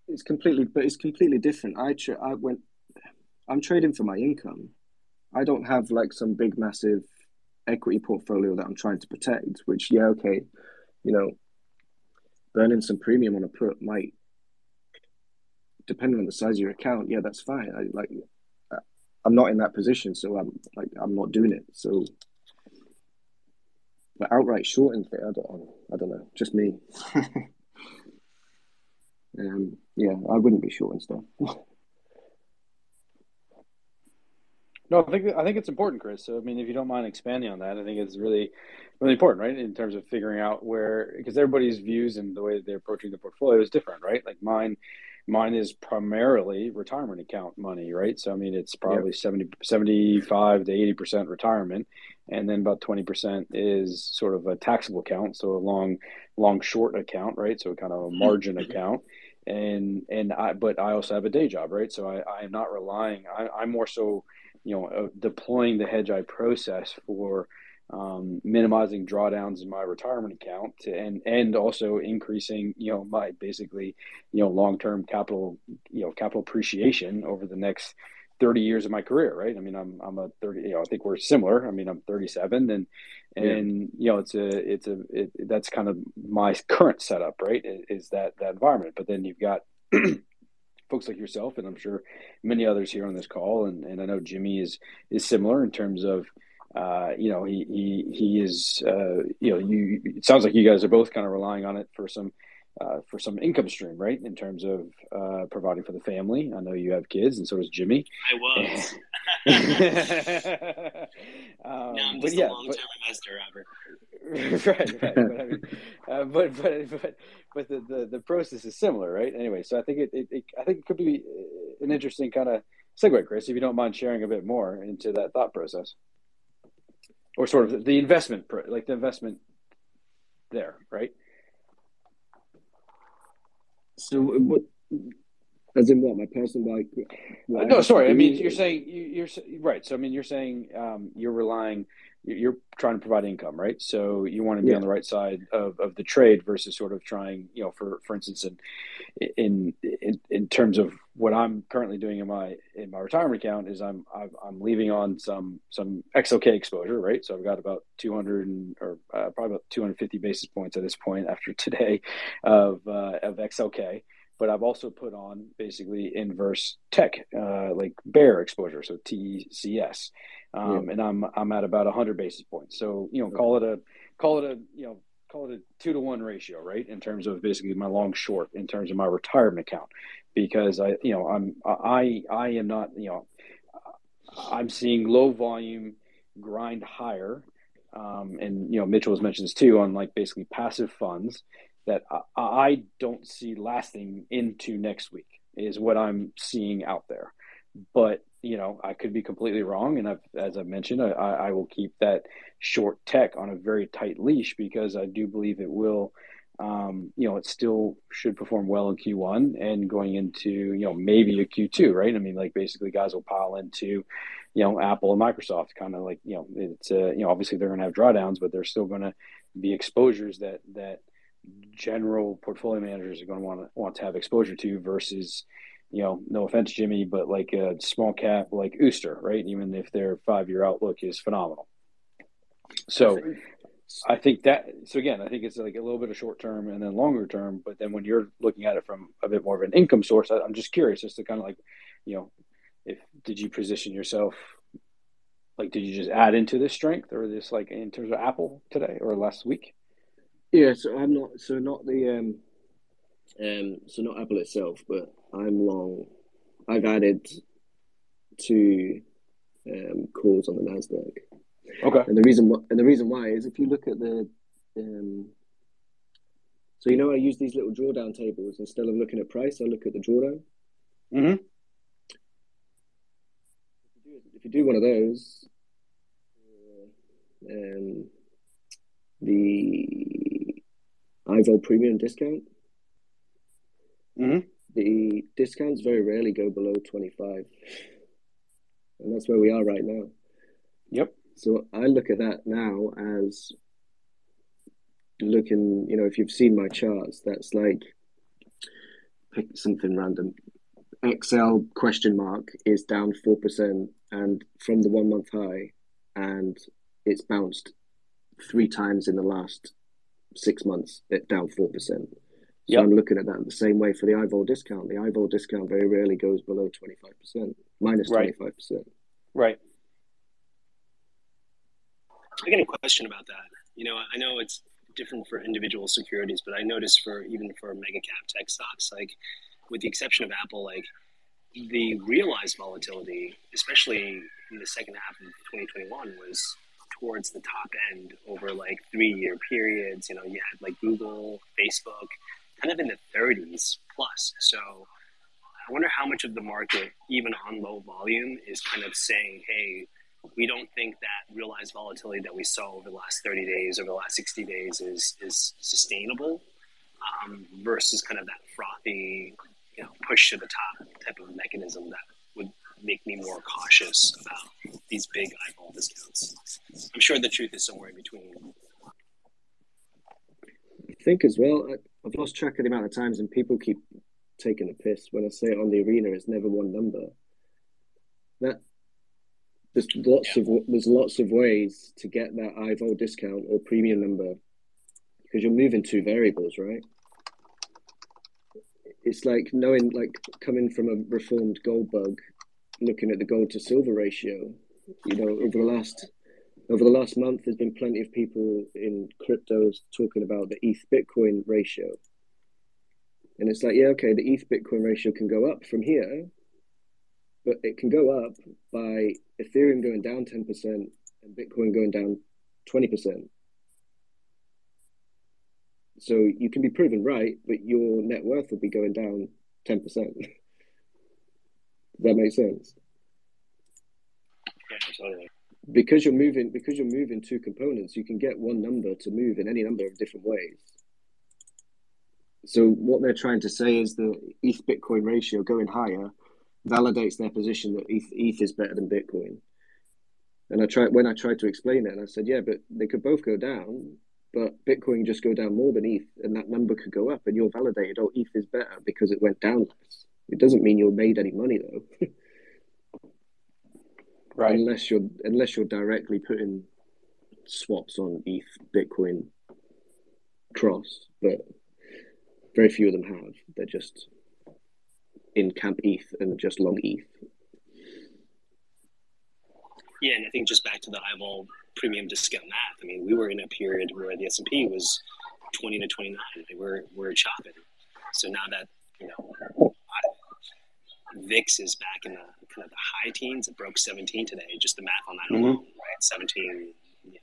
It's completely, but it's completely different. I I went. I'm trading for my income. I don't have like some big, massive equity portfolio that I'm trying to protect, which, yeah, okay, you know, burning some premium on a put might, depending on the size of your account, yeah, that's fine. I, like, I'm not in that position, so I'm like, I'm not doing it. So, but outright shorting, I don't, I don't know, just me. um, yeah, I wouldn't be shorting stuff. No, I think I think it's important, Chris. So, I mean, if you don't mind expanding on that, I think it's really, really important, right? In terms of figuring out where, because everybody's views and the way that they're approaching the portfolio is different, right? Like mine, mine is primarily retirement account money, right? So, I mean, it's probably yep. seventy, seventy-five to eighty percent retirement, and then about twenty percent is sort of a taxable account, so a long, long short account, right? So, kind of a margin account. And and I, but I also have a day job, right? So, I am not relying. I, I'm more so. You know, deploying the Hedgeye process for um, minimizing drawdowns in my retirement account, and and also increasing, you know, my basically, you know, long term capital, you know, capital appreciation over the next thirty years of my career, right? I mean, I'm I'm a thirty, you know, I think we're similar. I mean, I'm thirty-seven, and and yeah. you know, it's a it's a it, that's kind of my current setup, right? Is that that environment? But then you've got folks like yourself, and I'm sure many others here on this call, and, and I know Jimmy is is similar in terms of, uh, you know, he he he is, uh, you know, you. It sounds like you guys are both kind of relying on it for some uh, for some income stream, right? In terms of uh, providing for the family. I know you have kids, and so does Jimmy. I was. um, no, I'm just yeah, a long-term investor, Robert. right, right. But I mean, uh, but but but, but the, the, the process is similar, right? Anyway, so I think it, it, it I think it could be an interesting kind of segue, Chris, if you don't mind sharing a bit more into that thought process, or sort of the investment, like the investment there, right? So what? As in what? My personal, like. Uh, no, sorry. I mean, you're saying you're right. So I mean, you're saying um, you're relying, you're trying to provide income, right? So you want to be yeah. on the right side of, of the trade versus sort of trying, you know, for for instance, in in in, in terms of what I'm currently doing in my in my retirement account is I'm I've, I'm leaving on some some X L K exposure, right? So I've got about two hundred or uh, probably about two hundred fifty basis points at this point after today of uh, of X L K. But I've also put on basically inverse tech, uh, like bear exposure, so T E C S, um, yeah. and I'm I'm at about one hundred basis points. So you know, okay. call it a call it a you know call it a two to one ratio, right? In terms of basically my long short, in terms of my retirement account, because I you know I'm I I am not you know I'm seeing low volume grind higher, um, and you know Mitchell has mentioned this too on like basically passive funds that I, I don't see lasting into next week is what I'm seeing out there. But, you know, I could be completely wrong. And I've, as I mentioned, I, I will keep that short tech on a very tight leash because I do believe it will, um, you know, it still should perform well in Q one and going into, you know, maybe a Q two, right? I mean, like basically guys will pile into, you know, Apple and Microsoft kind of like, you know, it's, uh, you know, obviously they're going to have drawdowns, but they're still going to be exposures that, that, general portfolio managers are going to want to want to have exposure to versus, you know, no offense, Jimmy, but like a small cap like Ooster, right? Even if their five-year outlook is phenomenal. So I think that, so again, I think it's like a little bit of short term and then longer term, but then when you're looking at it from a bit more of an income source, I'm just curious as to kind of like, you know, if, did you position yourself, like, did you just add into this strength or this like in terms of Apple today or last week? Yeah, so I'm not, so not the, um, um, so not Apple itself, but I'm long. I've added two um, calls on the NASDAQ. Okay. And the reason why, and the reason why is if you look at the, um, so you know I use these little drawdown tables instead of looking at price, I look at the drawdown. Mm-hmm. If you do one of those, uh, um, the I V O premium discount. Mm-hmm. The discounts very rarely go below twenty-five, and that's where we are right now. Yep. So I look at that now as looking, you know, if you've seen my charts, that's like pick something random. X L question mark is down four percent and from the one month high, and it's bounced three times in the last six months at down four percent. So yep. I'm looking at that the same way for the I V O L discount. The I V O L discount very rarely goes below twenty five percent, minus twenty five percent. Right. I got a question about that. You know, I know it's different for individual securities, but I noticed for even for mega cap tech stocks, like with the exception of Apple, like the realized volatility, especially in the second half of twenty twenty one, was towards the top end over like three-year periods. You know, you had like Google, Facebook, kind of in the thirties plus. So I wonder how much of the market, even on low volume, is kind of saying, hey, we don't think that realized volatility that we saw over the last thirty days, over the last sixty days is is sustainable um, versus kind of that frothy, you know, push to the top type of mechanism that would make me more cautious about these big eyeball discounts. I'm sure the truth is somewhere in between. I think as well, I, I've lost track of the amount of times and people keep taking a piss when I say on the arena, it's never one number. That there's lots yeah. of there's lots of ways to get that I V O L discount or premium number because you're moving two variables, right? It's like knowing, like coming from a reformed gold bug, looking at the gold to silver ratio, you know, over the last over the last month, there's been plenty of people in cryptos talking about the E T H Bitcoin ratio. And it's like, yeah, okay, the E T H Bitcoin ratio can go up from here, but it can go up by Ethereum going down ten percent and Bitcoin going down twenty percent. So you can be proven right, but your net worth will be going down ten percent. Does that make sense? Yeah, because you're moving, because you're moving two components, you can get one number to move in any number of different ways. So what they're trying to say is the E T H Bitcoin ratio going higher validates their position that E T H, E T H is better than Bitcoin. And I tried, when I tried to explain it, and I said, yeah, but they could both go down, but Bitcoin just go down more than E T H, and that number could go up, and you're validated, oh, E T H is better because it went down less. It doesn't mean you made any money, though. Right. Unless you're unless you're directly putting swaps on E T H, Bitcoin, cross, but very few of them have. They're just in camp E T H and just long E T H. Yeah, and I think just back to the eyeball premium discount math. I mean, we were in a period where the S and P was twenty to twenty-nine. They were we're chopping. So now that, you know, V I X is back in the kind of the high teens. It broke seventeen today. Just the math on that mm-hmm. alone, right? seventeen you know,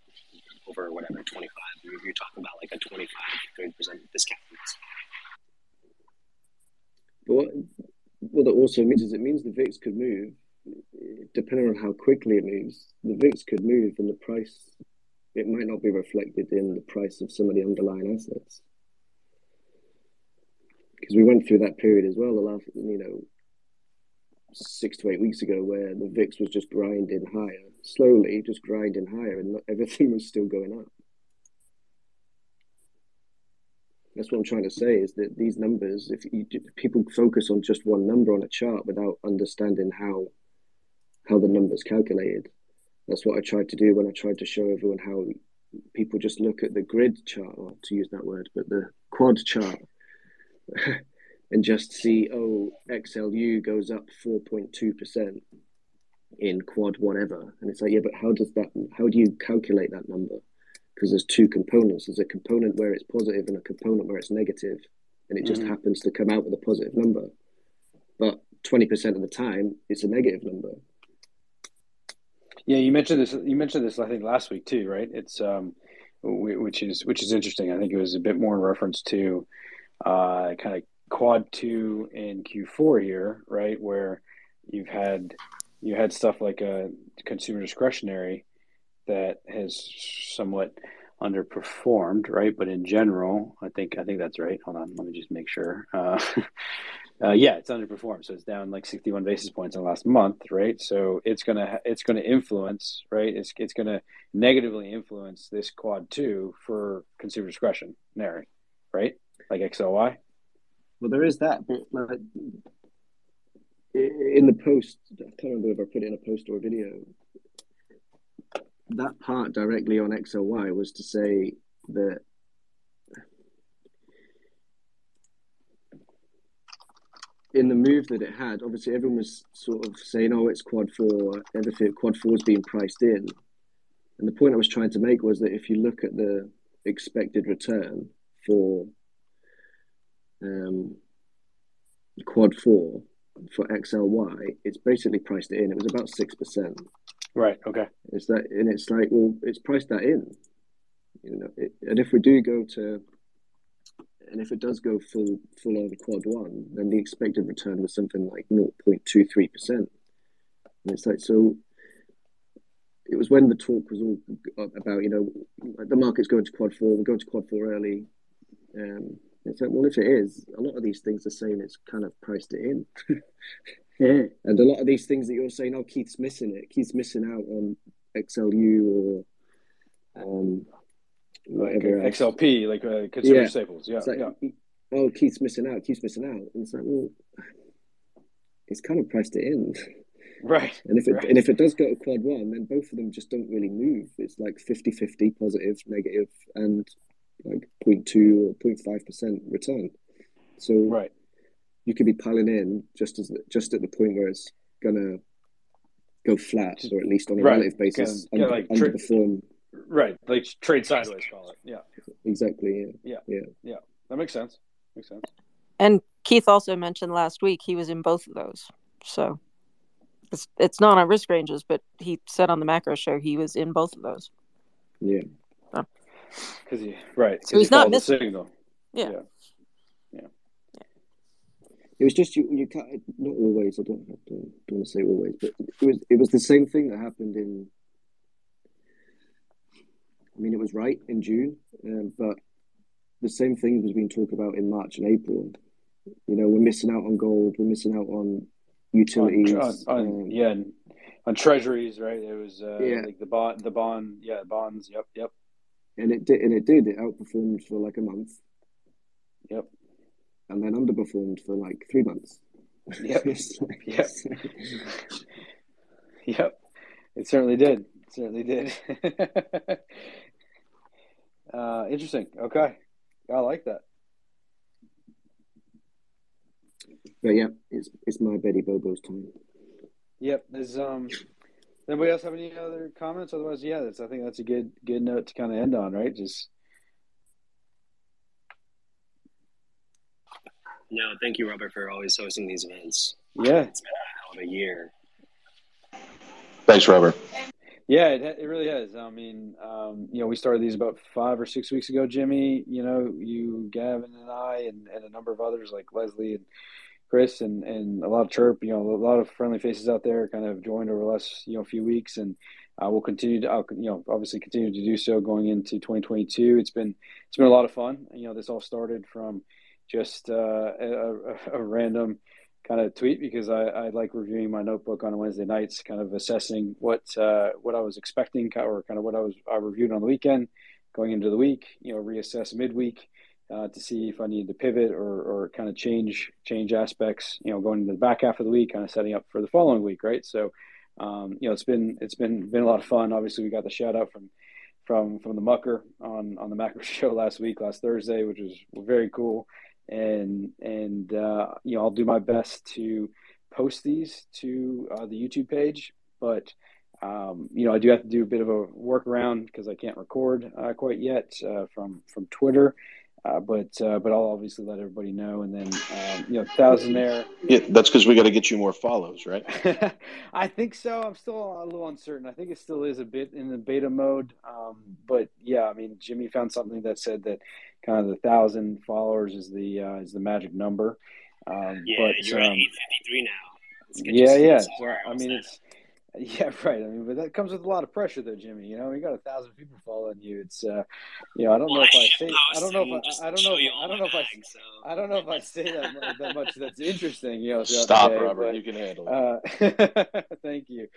over whatever, twenty-five. You're talking about like a twenty-five, thirty percent discount. But what, what that also means is it means the V I X could move, depending on how quickly it moves. The V I X could move and the price, it might not be reflected in the price of some of the underlying assets. Because we went through that period as well, the last, you know, six to eight weeks ago, where the V I X was just grinding higher, slowly just grinding higher, and everything was still going up. That's what I'm trying to say, is that these numbers, if you do, people focus on just one number on a chart without understanding how how the number's calculated. That's what I tried to do when I tried to show everyone how people just look at the grid chart, or to use that word, but the quad chart. And just see, oh, X L U goes up four point two percent in quad whatever. And it's like, yeah, but how does that, how do you calculate that number? Because there's two components. There's a component where it's positive and a component where it's negative, and it just mm-hmm. happens to come out with a positive number. But twenty percent of the time, it's a negative number. Yeah, you mentioned this, you mentioned this, I think, last week too, right? It's, um, which is, which is interesting. I think it was a bit more in reference to uh, kind of quad two in Q four here, right, where you've had you had stuff like a consumer discretionary that has somewhat underperformed, right? But in general, I think I think that's right. Hold on, let me just make sure. Uh, uh, yeah, it's underperformed, so it's down like sixty-one basis points in the last month, right? So it's gonna it's gonna influence, right? It's it's gonna negatively influence this quad two for consumer discretionary, right? Like X L Y. Well, there is that, but like in the post, I can't remember if I put it in a post or a video, that part directly on X L Y was to say that in the move that it had, obviously everyone was sort of saying, oh, it's quad four, everything, quad four is being priced in. And the point I was trying to make was that if you look at the expected return for Um, quad four for X L Y, it's basically priced it in. It was about six percent. Right. Okay. It's that, and it's like, well, it's priced that in. You know, it, and if we do go to, and if it does go full full on quad one, then the expected return was something like zero point two three percent. And it's like, so it was when the talk was all about, you know, the market's going to quad four. We're going to quad four early. Um, It's like, well, if it is, a lot of these things are saying it's kind of priced it in. Yeah. And a lot of these things that you're saying, oh, Keith's missing it. Keith's missing out on X L U or um, whatever like X L P, else. like uh, consumer yeah. staples. Yeah, like, yeah. Oh, Keith's missing out. Keith's missing out. And it's like, well, it's kind of priced it in. Right. And if it, right. and if it does go to quad one, then both of them just don't really move. It's like fifty-fifty, positive, negative, and like zero point two or zero point five percent return. So right. you could be piling in just as just at the point where it's going to go flat, or at least on a right. relative basis, kind of, under, yeah, like underperform. Tra- right, like trade sideways, call it. Yeah. Exactly, yeah. Yeah, yeah. yeah. That makes sense. Makes sense. And Keith also mentioned last week he was in both of those. So it's it's not on risk ranges, but he said on the macro show he was in both of those. Yeah. So. Cause he, right. Cause so he's not missing. The signal. Yeah. Yeah. Yeah. Yeah. It was just, you, you can't, not always, I don't have to, don't want to say always, but it was, it was the same thing that happened in, I mean, it was right in June, um, but the same thing was being talked about in March and April. You know, we're missing out on gold, we're missing out on utilities. On, on, um, on, yeah, and on treasuries, right? It was uh, yeah. like the bond, the bond, yeah, bonds, yep, yep. And it did, and it did. It outperformed for like a month. Yep. And then underperformed for like three months. Yep. like, yep. yep. It certainly did. It certainly did. uh, interesting. Okay. I like that. But yeah, it's it's my Betty Bobo's time. Yep. There's um. Anybody else have any other comments? Otherwise, yeah, that's I think that's a good good note to kind of end on, right? Just. No, thank you, Robert, for always hosting these events. Yeah, it's been a hell of a year. Thanks, Robert. Yeah, it it really has. I mean, um, you know, we started these about five or six weeks ago, Jimmy. You know, you, Gavin, and I, and, and a number of others like Leslie and Chris and, and a lot of Chirp, you know, a lot of friendly faces out there kind of joined over the last, you know, few weeks. And uh, we'll continue to, I'll, you know, obviously continue to do so going into twenty twenty-two. It's been, it's been a lot of fun. You know, this all started from just uh, a, a random kind of tweet because I, I like reviewing my notebook on Wednesday nights, kind of assessing what, uh, what I was expecting or kind of what I was, I reviewed on the weekend going into the week, you know, reassess midweek. Uh, to see if I needed to pivot or, or kind of change change aspects, you know, going into the back half of the week, kind of setting up for the following week, right? So, um, you know, it's been it's been been a lot of fun. Obviously, we got the shout out from from from the Mucker on on the Macro Show last week, last Thursday, which was very cool. And and uh, you know, I'll do my best to post these to uh, the YouTube page, but. Um, you know, I do have to do a bit of a workaround because I can't record uh, quite yet uh, from from Twitter. Uh, but uh, but I'll obviously let everybody know, and then um, you know, Thousandaire. Yeah, that's because we got to get you more follows, right? I think so. I'm still a little uncertain. I think it still is a bit in the beta mode. Um, but yeah, I mean, Jimmy found something that said that kind of the thousand followers is the uh, is the magic number. Um, yeah, but, you're um, at eight fifty-three now. Yeah, yeah. I mean, now. it's. Yeah, right. I mean, but that comes with a lot of pressure, though, Jimmy. You know, you got a thousand people following you. It's, uh, you know, I don't well, know if I, I say, I don't know if I, I don't know, I don't know if I, bag, so. I don't know if I say that much, that much. That's interesting. You know, stop, day, Robert. But, you can handle it. Uh, thank you.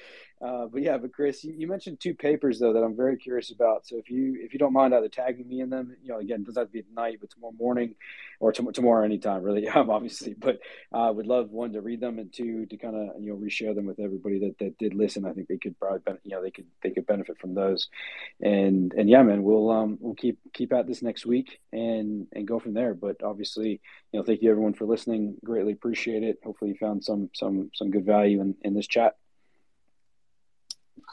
Uh, but yeah, but Chris, you, you mentioned two papers though that I'm very curious about. So if you if you don't mind either tagging me in them, you know, again, it doesn't have to be at night, but tomorrow morning, or tom- tomorrow anytime, really. I'm obviously, but I uh, would love one to read them and two to kind of you know reshare them with everybody that that did listen. And I think they could probably, benefit, you know, they could they could benefit from those, and and yeah, man, we'll um we'll keep keep at this next week and and go from there. But obviously, you know, thank you everyone for listening. Greatly appreciate it. Hopefully, you found some some some good value in, in this chat.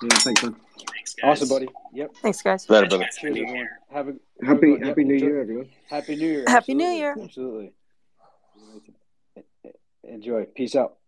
Yeah, thanks, man. Thanks, guys. Awesome, buddy. Yep. Thanks, guys. Later, brother. Cheers, everyone. Have a happy happy, happy New Year, everyone. Happy New Year. Happy New Year. Absolutely. Enjoy. Peace out.